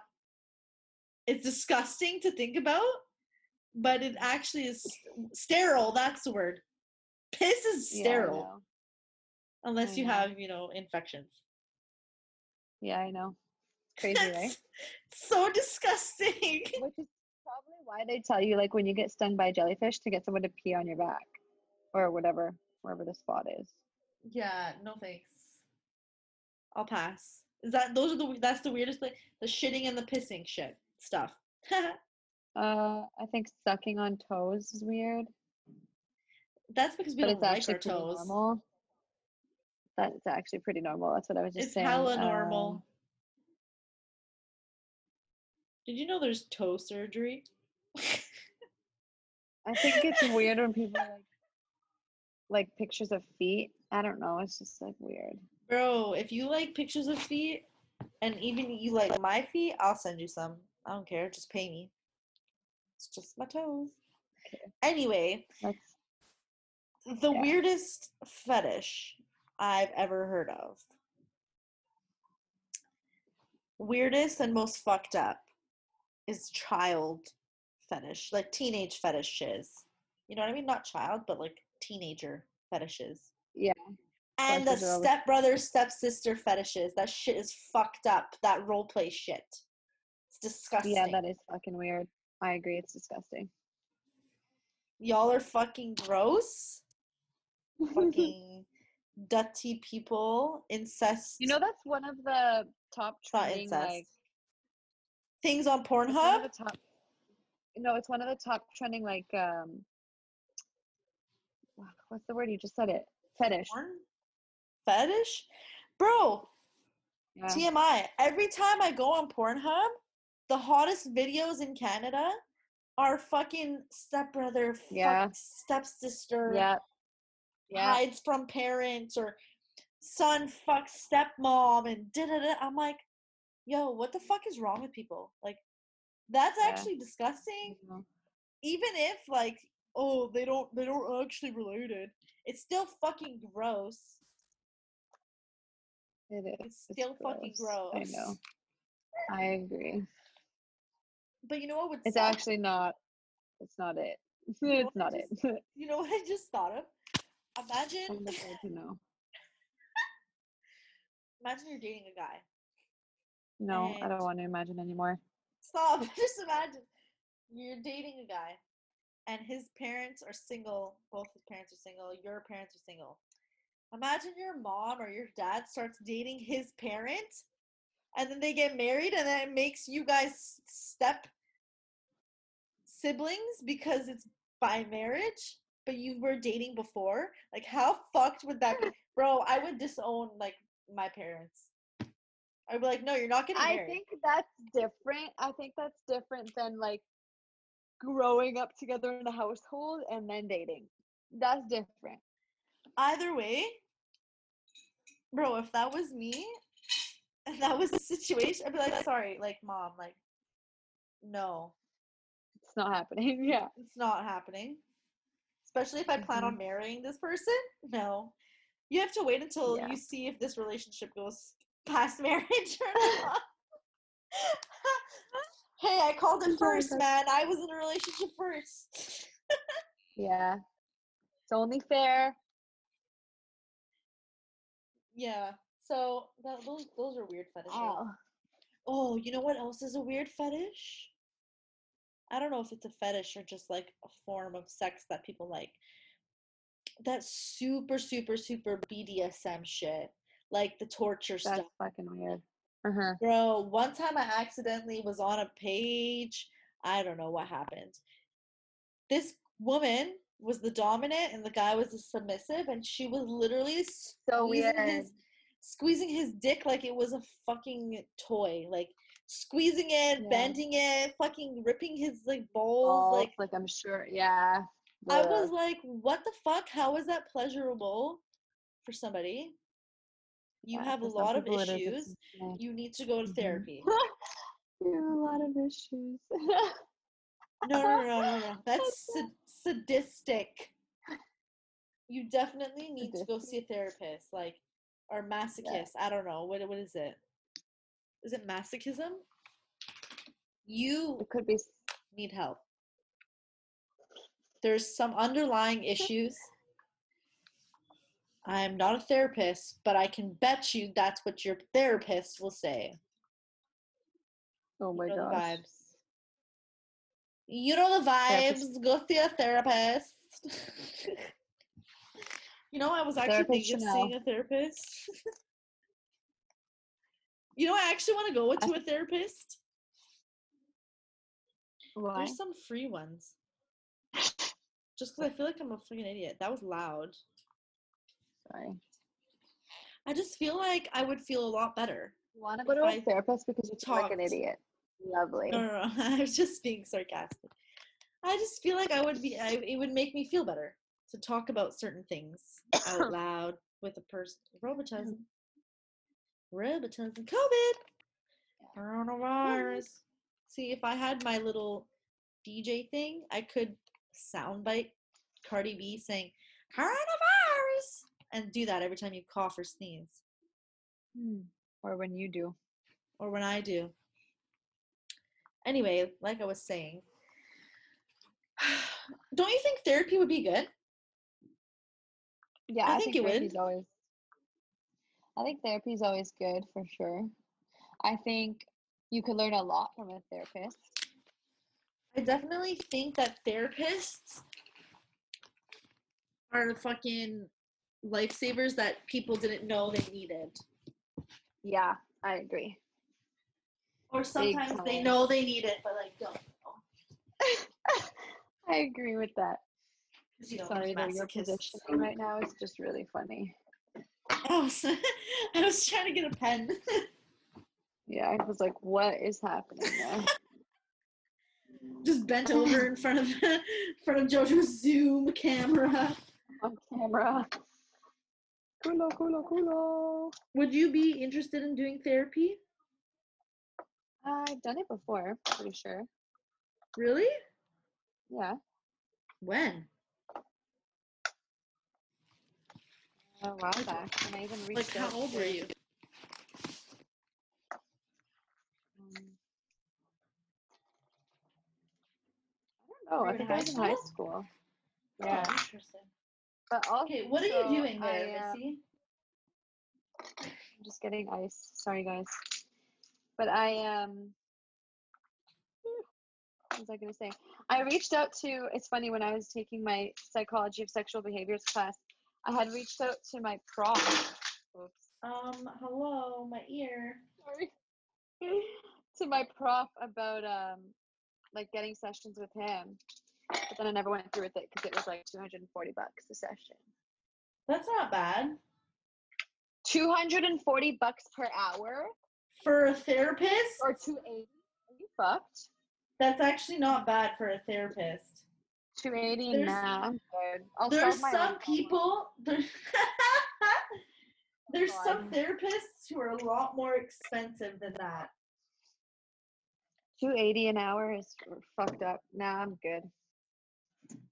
It's disgusting to think about, but it actually is st- sterile. That's the word. Piss is sterile. Yeah, unless you have, you know, infections. Yeah, I know. It's crazy, right? So disgusting. Which is probably why they tell you, like, when you get stung by a jellyfish, to get someone to pee on your back or whatever, wherever the spot is. Yeah, no thanks. I'll pass. Is that those are the that's the weirdest thing? The shitting and the pissing shit. Stuff. uh, I think sucking on toes is weird. That's because we but don't like our toes. Normal. That's actually pretty normal. That's what I was just it's saying. It's hella normal. Um, Did you know there's toe surgery? I think it's weird when people like like pictures of feet. I don't know. It's just like weird. Bro, if you like pictures of feet, and even you like my feet, I'll send you some. I don't care. Just pay me. It's just my toes. Okay. Anyway, That's, the yeah. weirdest fetish I've ever heard of. Weirdest and most fucked up is child fetish, like teenage fetishes. You know what I mean? Not child, but like teenager fetishes. Yeah. And the stepbrother, stepsister fetishes. That shit is fucked up. That role play shit. It's disgusting. Yeah, that is fucking weird. I agree. It's disgusting. Y'all are fucking gross. Fucking dirty people. Incest. You know, that's one of the top trending, like, things on Pornhub? It's top, no, it's one of the top trending, like, um, what's the word? You just said it. Fetish. Porn? Fetish? Bro, yeah. T M I. Every time I go on Pornhub, the hottest videos in Canada are fucking stepbrother, yeah. fuck stepsister, yeah. Yeah. hides from parents, or son fucks stepmom, and da-da-da. I'm like, yo, what the fuck is wrong with people? Like, that's yeah. actually disgusting. Mm-hmm. Even if, like, oh, they don't, they don't actually related. It's still fucking gross. It is. It's still it's fucking gross. gross. I know. I agree. But you know what would It's suck? actually not. It's not it. You know it's not just, it. You know what I just thought of? Imagine. I'm afraid to know. Imagine you're dating a guy. No, and I don't want to imagine anymore. Stop. Just imagine. You're dating a guy. And his parents are single. Both his parents are single. Your parents are single. Imagine your mom or your dad starts dating his parents, and then they get married, and then it makes you guys step siblings because it's by marriage, but you were dating before. Like, how fucked would that be? Bro, I would disown, like, my parents. I'd be like, no, you're not getting married. I think that's different. I think that's different than, like, growing up together in a household and then dating. That's different. Either way, bro, if that was me and that was the situation, I'd be like, sorry, like, mom, like, no, it's not happening. Yeah, it's not happening. Especially if I plan mm-hmm. on marrying this person. No, you have to wait until yeah. you see if this relationship goes past marriage or not. Hey, I called it first, man. I was in a relationship first. Yeah. It's only fair. Yeah. So, that, those those are weird fetishes. Oh. oh, you know what else is a weird fetish? I don't know if it's a fetish or just, like, a form of sex that people like. That super, super, super B D S M shit. Like, the torture That's stuff. That's fucking weird. Uh-huh. Bro, one time I accidentally was on a page. I don't know what happened. This woman was the dominant and the guy was the submissive, and she was literally so squeezing his, squeezing his dick like it was a fucking toy. Like, squeezing it, yeah. bending it, fucking ripping his, like, balls. Oh, like, like, I'm sure, yeah. yeah. I was like, what the fuck? How is that pleasurable for somebody? You yeah, have a lot of issues. Like, you need to go to therapy. You have a lot of issues. No, no, no, no, no. That's sad- sadistic. You definitely need sadistic. to go see a therapist, like, or masochist. Yeah. I don't know. What What is it? Is it masochism? You it could be. need help. There's some underlying issues. I'm not a therapist, but I can bet you that's what your therapist will say. Oh my you know gosh. The vibes. You know the vibes. Therapist. Go see a therapist. You know, I was actually therapist thinking Chanel. of seeing a therapist. You know, I actually want to go to a therapist. Why? There's some free ones. Just because I feel like I'm a freaking idiot. That was loud. Sorry. I just feel like I would feel a lot better. You want to go to a therapist because you talk like an idiot. Lovely. No, no, no. I was just being sarcastic. I just feel like I would be. I, it would make me feel better to talk about certain things out loud with a person. Robitussin. Robitussin. COVID. Coronavirus. See, if I had my little D J thing, I could soundbite Cardi B saying, coronavirus, and do that every time you cough or sneeze. Hmm. Or when you do. Or when I do. Anyway, like I was saying, don't you think therapy would be good? Yeah, I, I think, think it would. Always, I think therapy is always good, for sure. I think you could learn a lot from a therapist. I definitely think that therapists are fucking lifesavers that people didn't know they needed. Yeah, I agree. Or sometimes they know they need it, but like don't know. I agree with that. You know, sorry that your positioning right now is just really funny. Oh, so I was trying to get a pen. Yeah, I was like, what is happening now? Just bent over in front of in front of Jojo's Zoom camera. On camera. Culo, culo, culo. Would you be interested in doing therapy? Uh, I've done it before, pretty sure. Really? Yeah. When? A while back, and I even reached like, how old were you? Um, I don't know. I think I was in high school. Yeah. Oh, interesting. But also, okay, what are you doing there, I, uh, Missy? I'm just getting ice. Sorry, guys. But I um, what was I gonna say? I reached out to. It's funny, when I was taking my psychology of sexual behaviors class, I had reached out to my prof. Oops. Um. Hello, my ear. Sorry. To my prof about um, like getting sessions with him, but then I never went through with it because it was like two hundred and forty bucks a session. That's not bad. Two hundred and forty bucks per hour. For a therapist? Or two eighty. Are you fucked? That's actually not bad for a therapist. two eighty now. Nah. There's some people, there's, there's some therapists who are a lot more expensive than that. two eighty an hour is fucked up. Nah, I'm good.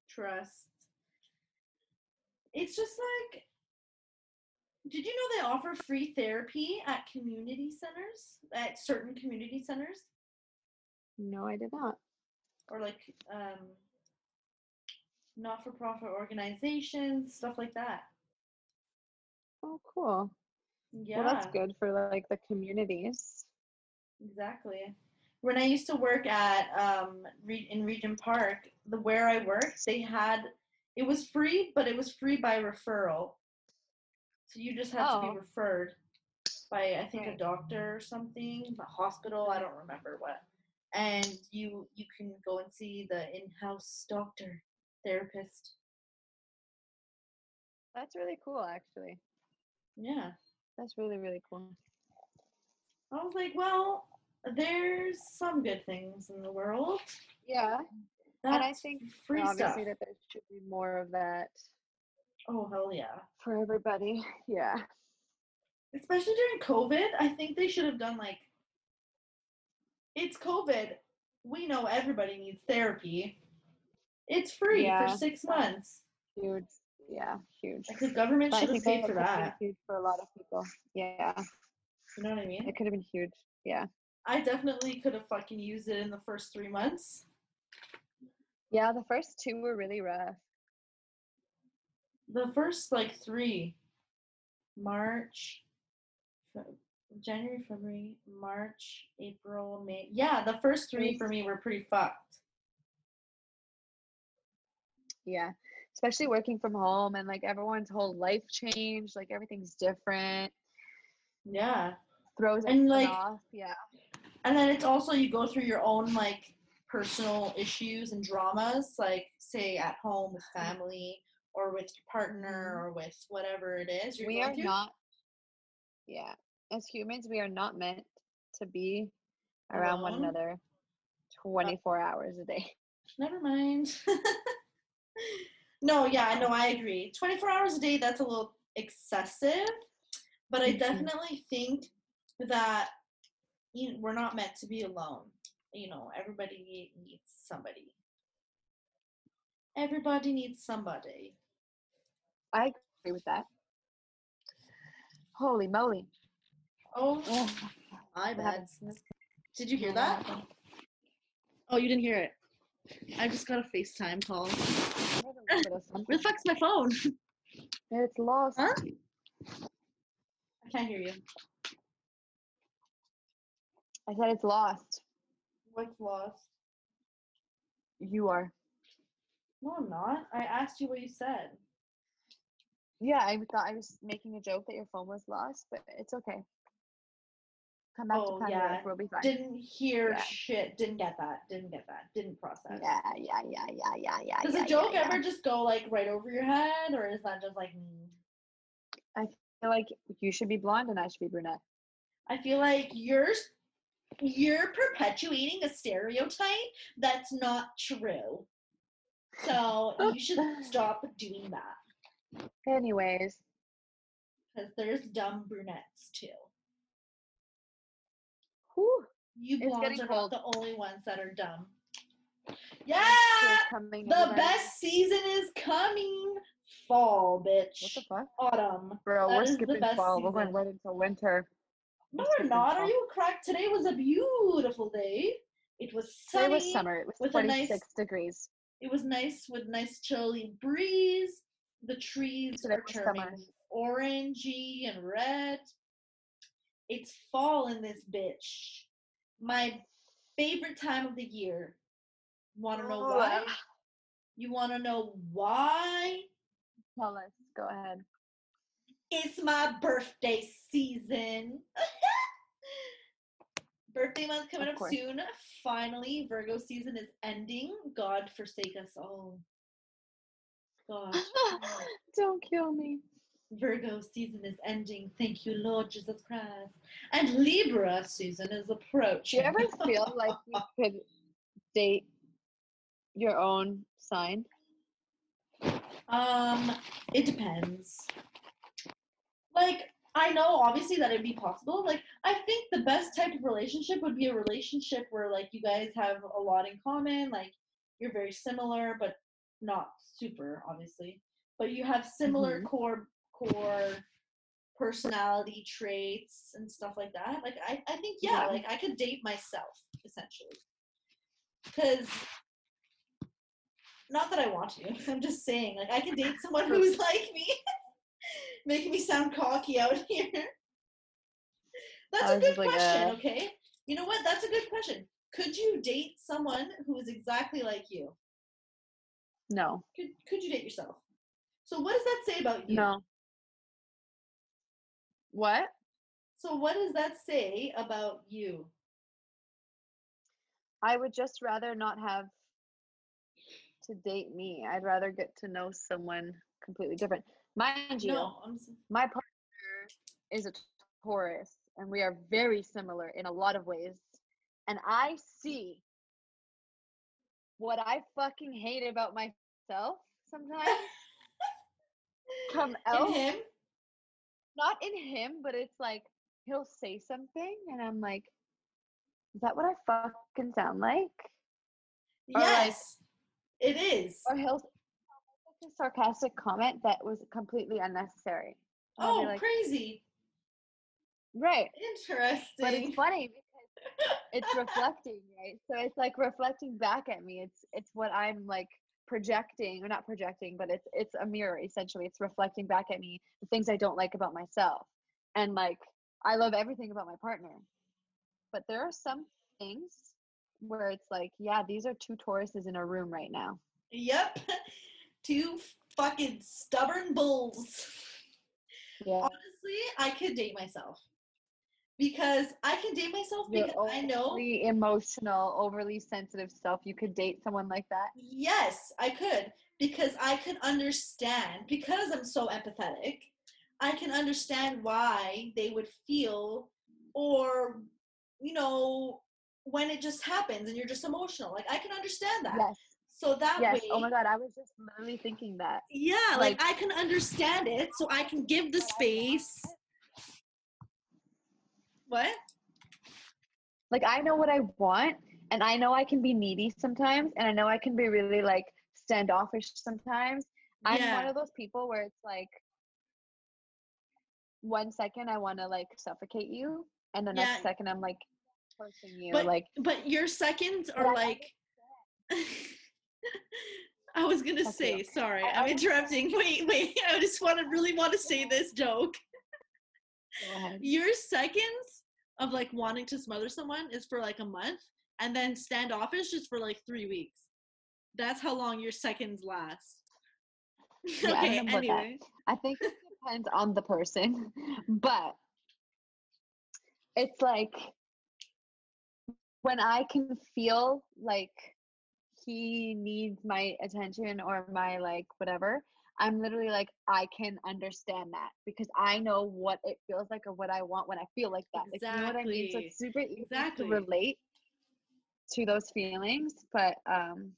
Trust. It's just like, did you know they offer free therapy at community centers? At certain community centers? No, I did not. Or like um, not-for-profit organizations, stuff like that. Oh, cool. Yeah. Well, that's good for like the communities. Exactly. When I used to work at um, in Regent Park, the where I worked, they had, it was free, but it was free by referral. So you just have oh. to be referred by, I think, a doctor or something, a hospital, I don't remember what. And you you can go and see the in-house doctor, therapist. That's really cool, actually. Yeah. That's really, really cool. I was like, well, there's some good things in the world. Yeah. That's and I think, free obviously, stuff. That there should be more of that. Oh, hell yeah. For everybody, yeah. Especially during COVID, I think they should have done, like, it's COVID. We know everybody needs therapy. It's free yeah. for six months. Huge. Yeah, huge. Like, the government but should I have paid for that. Huge for a lot of people. Yeah. You know what I mean? It could have been huge, yeah. I definitely could have fucking used it in the first three months. Yeah, the first two were really rough. The first, like, three, March, January, February, March, April, May. Yeah, the first three for me were pretty fucked. Yeah, especially working from home and, like, everyone's whole life changed. Like, everything's different. Yeah. Throws and like, off. Yeah. And then it's also you go through your own, like, personal issues and dramas, like, say, at home with family. Or with your partner, or with whatever it is you're we going are through. Not, yeah. As humans, we are not meant to be around Alone. one another twenty-four oh. hours a day. Never mind. No, yeah, no, I agree. twenty-four hours a day, that's a little excessive, but I definitely think that you know, we're not meant to be alone. You know, everybody needs somebody. Everybody needs somebody. I agree with that. Holy moly. Oh, oh. I bet. Did you hear that? Oh, you didn't hear it. I just got a FaceTime call. Where the fuck's my phone? It's lost. Huh? I can't hear you. I said it's lost. What's lost? You are. No, I'm not. I asked you what you said. Yeah, I thought I was making a joke that your phone was lost, but it's okay. Come back oh, to Canada. Yeah. We'll be fine. Didn't hear yeah. shit. Didn't get that. Didn't get that. Didn't process. Yeah, yeah, yeah, yeah, yeah, yeah. Does yeah, a joke yeah, ever yeah. just go like right over your head, or is that just like me? I feel like you should be blonde and I should be brunette. I feel like you're you're perpetuating a stereotype that's not true. So you should stop doing that. Anyways, because there's dumb brunettes too. Whew. You blondes are not the only ones that are dumb. Yeah! The best season is coming. Fall, bitch. What the fuck? Autumn. Bro, that we're skipping fall. Season. We're going right into winter. No, we're, we're not. Fall. Are you cracked? Today was a beautiful day. It was sunny. It was summer. It was with twenty-six nice, degrees. It was nice with nice chilly breeze. The trees Today are turning summer. orangey and red. It's fall in this bitch. My favorite time of the year. Want to know why? You want to know why? Tell us. Go ahead. It's my birthday season. Birthday month coming up soon. Finally, Virgo season is ending. God forsake us all. God. Don't kill me. Virgo season is ending. Thank you, Lord Jesus Christ. And Libra season is approaching. Do you ever feel like you could date your own sign? Um, it depends. Like, I know obviously that it'd be possible. Like, I think the best type of relationship would be a relationship where, like, you guys have a lot in common. Like, you're very similar, but not super, obviously. But you have similar mm-hmm. core. core personality traits and stuff like that. Like, I, I think, yeah, yeah, like, I could date myself, essentially. Because, not that I want to, I'm just saying, like, I could date someone who's like me. Making me sound cocky out here. That's a good like question, a... okay? You know what? That's a good question. Could you date someone who is exactly like you? No. Could, could you date yourself? So what does that say about you? No. What? So what does that say about you? I would just rather not have to date me. I'd rather get to know someone completely different. Mind you, no, I'm so- my partner is a Taurus, and we are very similar in a lot of ways. And I see what I fucking hate about myself sometimes. Come out in him, not in him, but it's like he'll say something, and I'm like, "Is that what I fucking sound like?" Yes, like, it is. Or he'll make a sarcastic comment that was completely unnecessary. Oh, like, crazy! Right? Interesting. But it's funny because it's reflecting, right? So it's like reflecting back at me. It's it's what I'm like. projecting or not projecting but it's it's a mirror essentially. It's reflecting back at me the things I don't like about myself, and like I love everything about my partner, but there are some things where it's like, yeah, these are two Tauruses in a room right now. Yep. Two fucking stubborn bulls. Yeah. Honestly, I could date myself because I can date myself because Your I know the emotional, overly sensitive self. You could date someone like that? Yes, I could, because I could understand, because I'm so empathetic, I can understand why they would feel, or, you know, when it just happens and you're just emotional. Like, I can understand that. Yes. So that yes. way. Oh my God, I was just literally thinking that. Yeah, like, like I can understand it, so I can give the space. What? Like, I know what I want, and I know I can be needy sometimes, and I know I can be really like standoffish sometimes, I'm yeah. one of those people where it's like, one second I want to like suffocate you, and the yeah. next second I'm like forcing you. But, like, but your seconds are I like. I was gonna That's say okay. sorry. I, I'm I interrupting. Was... Wait, wait. I just want to really want to say this joke. Your seconds of like wanting to smother someone is for like a month, and then standoffish is for like three weeks. That's how long your seconds last. Yeah, okay. I anyway, I think it depends on the person, but it's like when I can feel like he needs my attention or my like whatever, I'm literally like, I can understand that because I know what it feels like or what I want when I feel like that. Exactly. Like, you know what I mean? So it's super easy exactly. to relate to those feelings. But um,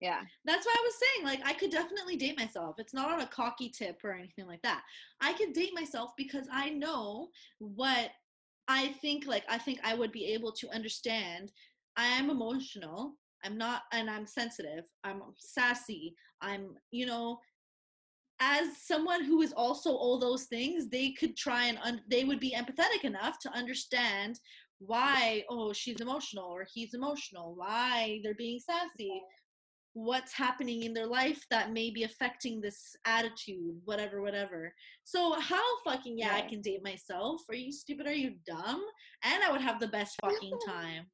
yeah. That's why I was saying, like, I could definitely date myself. It's not on a cocky tip or anything like that. I could date myself because I know what I think, like, I think I would be able to understand. I am emotional. I'm not, and I'm sensitive. I'm sassy. I'm, you know, as someone who is also all those things, they could try and un- they would be empathetic enough to understand why, oh, she's emotional or he's emotional, why they're being sassy, what's happening in their life that may be affecting this attitude, whatever, whatever. So how fucking, yeah, yeah. I can date myself. Are you stupid? Are you dumb? And I would have the best fucking time.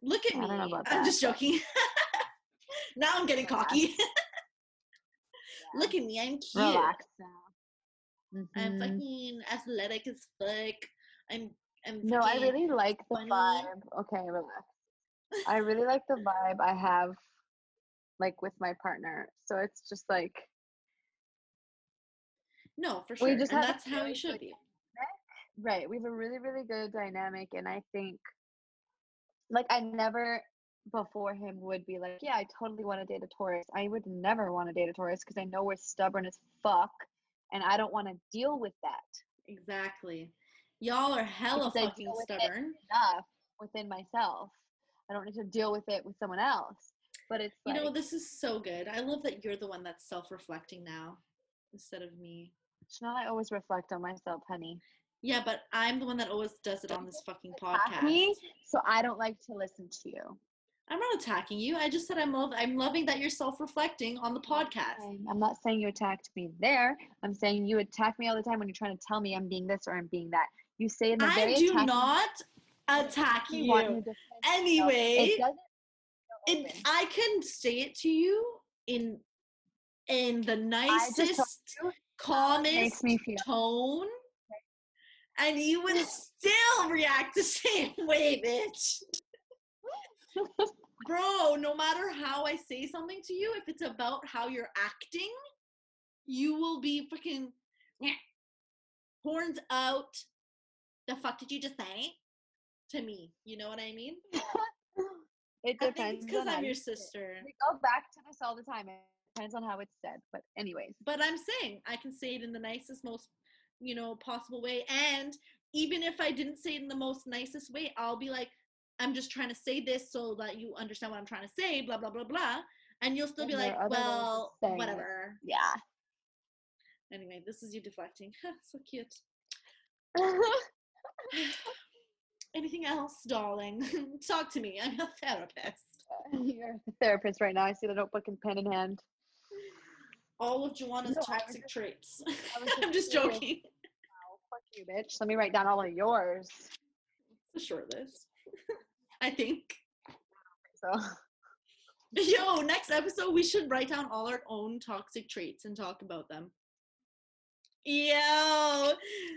Look at me. I don't know about that. I'm just joking. Now I'm getting Relax. cocky. Yeah. Look at me, I'm cute. Relax now. Mm-hmm. I'm fucking athletic as fuck. I'm I'm No, I really like the funny. vibe. Okay, relax. I really like the vibe I have like with my partner. So it's just like No, for sure. We just and have that's how we should be. Dynamic. Right. We have a really, really good dynamic, and I think like I never before him would be like, yeah, I totally want to date a Taurus. I would never want to date a Taurus because I know we're stubborn as fuck, and I don't want to deal with that. Exactly. Y'all are hella because fucking stubborn. Enough within myself. I don't need to deal with it with someone else. But it's like, you know, this is so good. I love that you're the one that's self-reflecting now instead of me. Chanel, I always reflect on myself, honey. Yeah, but I'm the one that always does it on this fucking podcast. Me, so I don't like to listen to you. I'm not attacking you. I just said I'm love. I'm loving that you're self-reflecting on the podcast. I'm not saying you attacked me there. I'm saying you attack me all the time when you're trying to tell me I'm being this or I'm being that. You say in the very. I do not attack you. you anyway, it doesn't it, I can say it to you in in the nicest, calmest tone. And you would still react the same way, bitch. Bro, no matter how I say something to you, if it's about how you're acting, you will be fucking yeah, horns out. The fuck did you just say to me? You know what I mean? It depends. Because I'm your sister. We go back to this all the time. It depends on how it's said. But anyways. But I'm saying I can say it in the nicest, most you know, possible way. And even if I didn't say it in the most nicest way, I'll be like, I'm just trying to say this so that you understand what I'm trying to say, blah, blah, blah, blah. And you'll still and be like, well, whatever. It. Yeah. Anyway, this is you deflecting. So cute. Anything else, darling? Talk to me. I'm a therapist. You're a therapist right now. I see the notebook and pen in hand. All of Joanna's no, toxic just, traits. Just I'm just joking. Oh, fuck you, bitch. Let me write down all of yours. It's a short list. I think. I don't think so. Yo, next episode, we should write down all our own toxic traits and talk about them. Yo,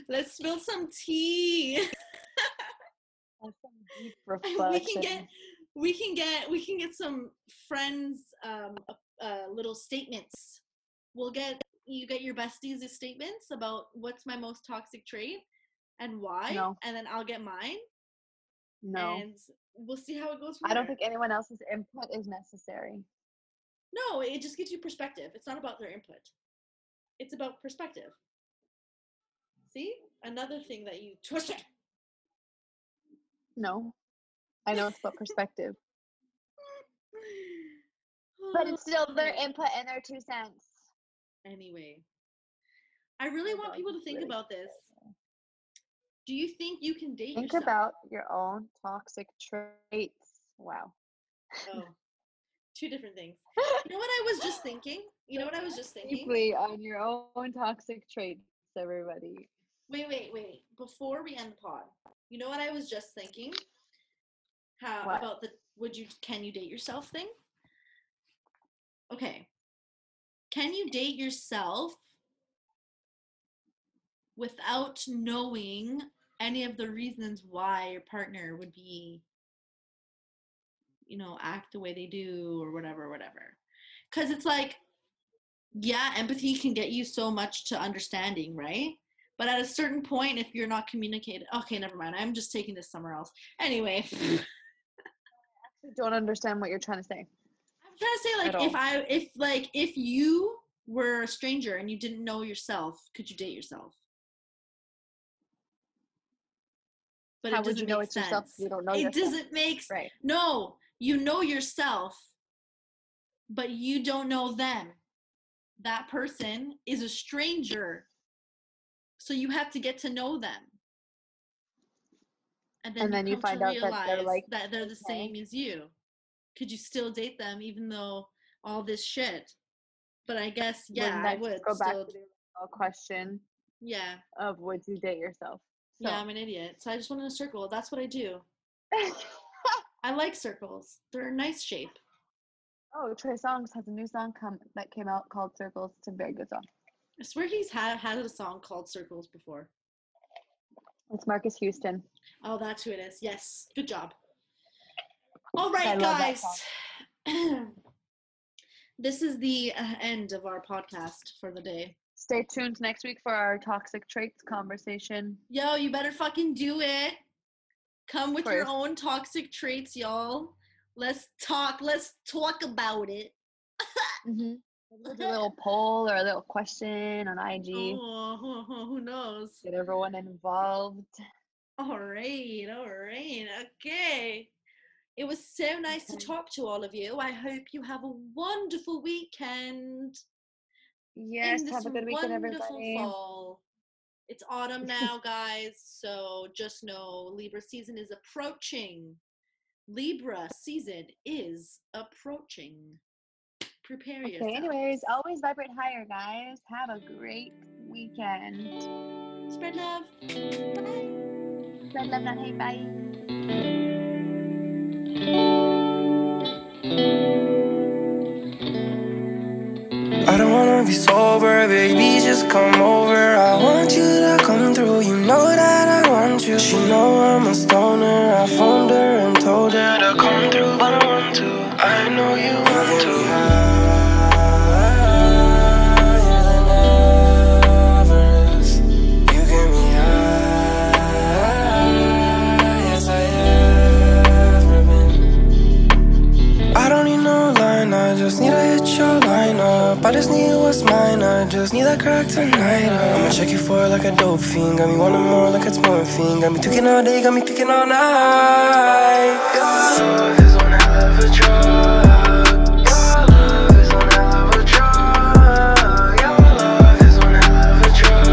let's spill some tea. That's some deep reflection. We can get, we can get, we can get some friends, um, uh, little statements. We'll get you get your besties' statements about what's my most toxic trait and why, no. and then I'll get mine. No, and we'll see how it goes. From I don't there. think anyone else's input is necessary. No, it just gives you perspective. It's not about their input; it's about perspective. See, another thing that you twisted. No, I know it's about perspective, but it's still their input and their two cents. Anyway, I really I want people to think really about this. Do you think you can date think yourself? About your own toxic traits. Wow. Oh, two different things. You know what I was just thinking? You know what I was just thinking? Deeply on your own toxic traits, everybody. Wait, wait, wait. Before we end the pod, you know what I was just thinking? How what? About the would you can you date yourself thing? Okay. Can you date yourself without knowing any of the reasons why your partner would be, you know, act the way they do or whatever, whatever? Because it's like, yeah, empathy can get you so much to understanding, right? But at a certain point, if you're not communicating, okay, never mind. I'm just taking this somewhere else. Anyway. I actually don't understand what you're trying to say. Trying to say like if I if like if you were a stranger and you didn't know yourself, could you date yourself? But how would you know it's yourself if you don't know yourself? It doesn't make sense. Right. No, you know yourself, but you don't know them. That person is a stranger, so you have to get to know them, and then, and then you, you find out that they're like that they're the same as you. Could you still date them even though all this shit? But I guess, yeah, I would. Go back to the question. Yeah. Of would you date yourself? So. Yeah, I'm an idiot. So I just went in a circle. That's what I do. I like circles. They're a nice shape. Oh, Trey Songz has a new song come that came out called Circles. It's a very good song. I swear he's had, had a song called Circles before. It's Marcus Houston. Oh, that's who it is. Yes. Good job. All right, guys. This is the uh, end of our podcast for the day. Stay tuned next week for our toxic traits conversation. Yo, you better fucking do it. Come with First. your own toxic traits, y'all. Let's talk. Let's talk about it. Mm-hmm. We'll do a little poll or a little question on I G. Oh, who knows? Get everyone involved. All right. All right. Okay. It was so nice to talk to all of you. I hope you have a wonderful weekend. Yes, have a good weekend, everybody. Fall. It's autumn now, guys, so just know Libra season is approaching. Libra season is approaching. Prepare yourself. Okay, anyways, always vibrate higher, guys. Have a great weekend. Spread love. Bye. Spread love, not hate. Bye. I don't wanna be sober, baby, just come over. I want you to come through, you know that I want you. She know I'm a stoner, I phoned her and told her to come through, but I want to. I know you want to. I just need what's mine, I just need that crack tonight. I'ma check you for it like a dope fiend. Got me wanting more like it's morphine. Got me tweaking all day, got me peeking all night. Your love is one hell of a drug. Your love is one hell of a drug. Your love is one hell of a drug.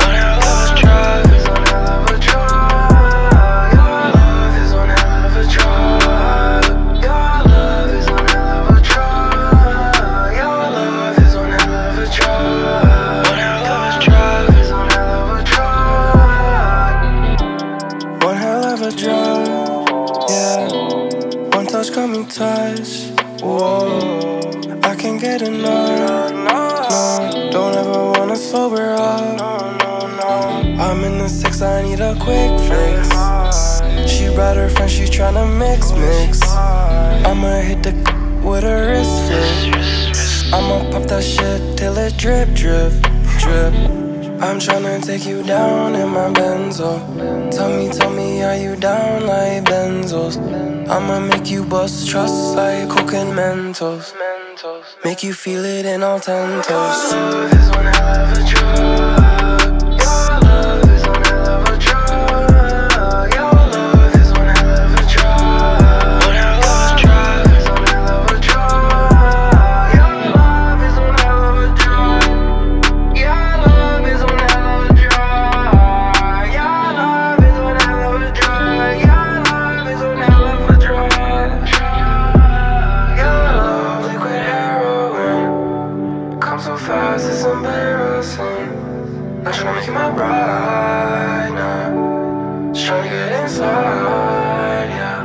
One hell of a drug is one hell of a drug. Your love is one hell of a drug. Your love is one hell of a drug. Got me touched, whoa, I can't get enough, no, don't ever wanna sober up, I'm in the six, I need a quick fix, she brought her friend, she tryna mix, mix, I'ma hit the c- with a wrist flip, I'ma pop that shit till it drip, drip, drip. I'm tryna take you down in my Benzo. Tell me, tell me, are you down like Benzos? I'ma make you bust trust like Coke and Mentos. Make you feel it in all ten toes. Your love is one hell of a drug. Your love is one hell of a drug. Your love is one hell of a drug. One hell of a drug is one hell of a drug. Your love is one hell of a drug. I'm tryna make you my bride now. Just tryna get inside, yeah.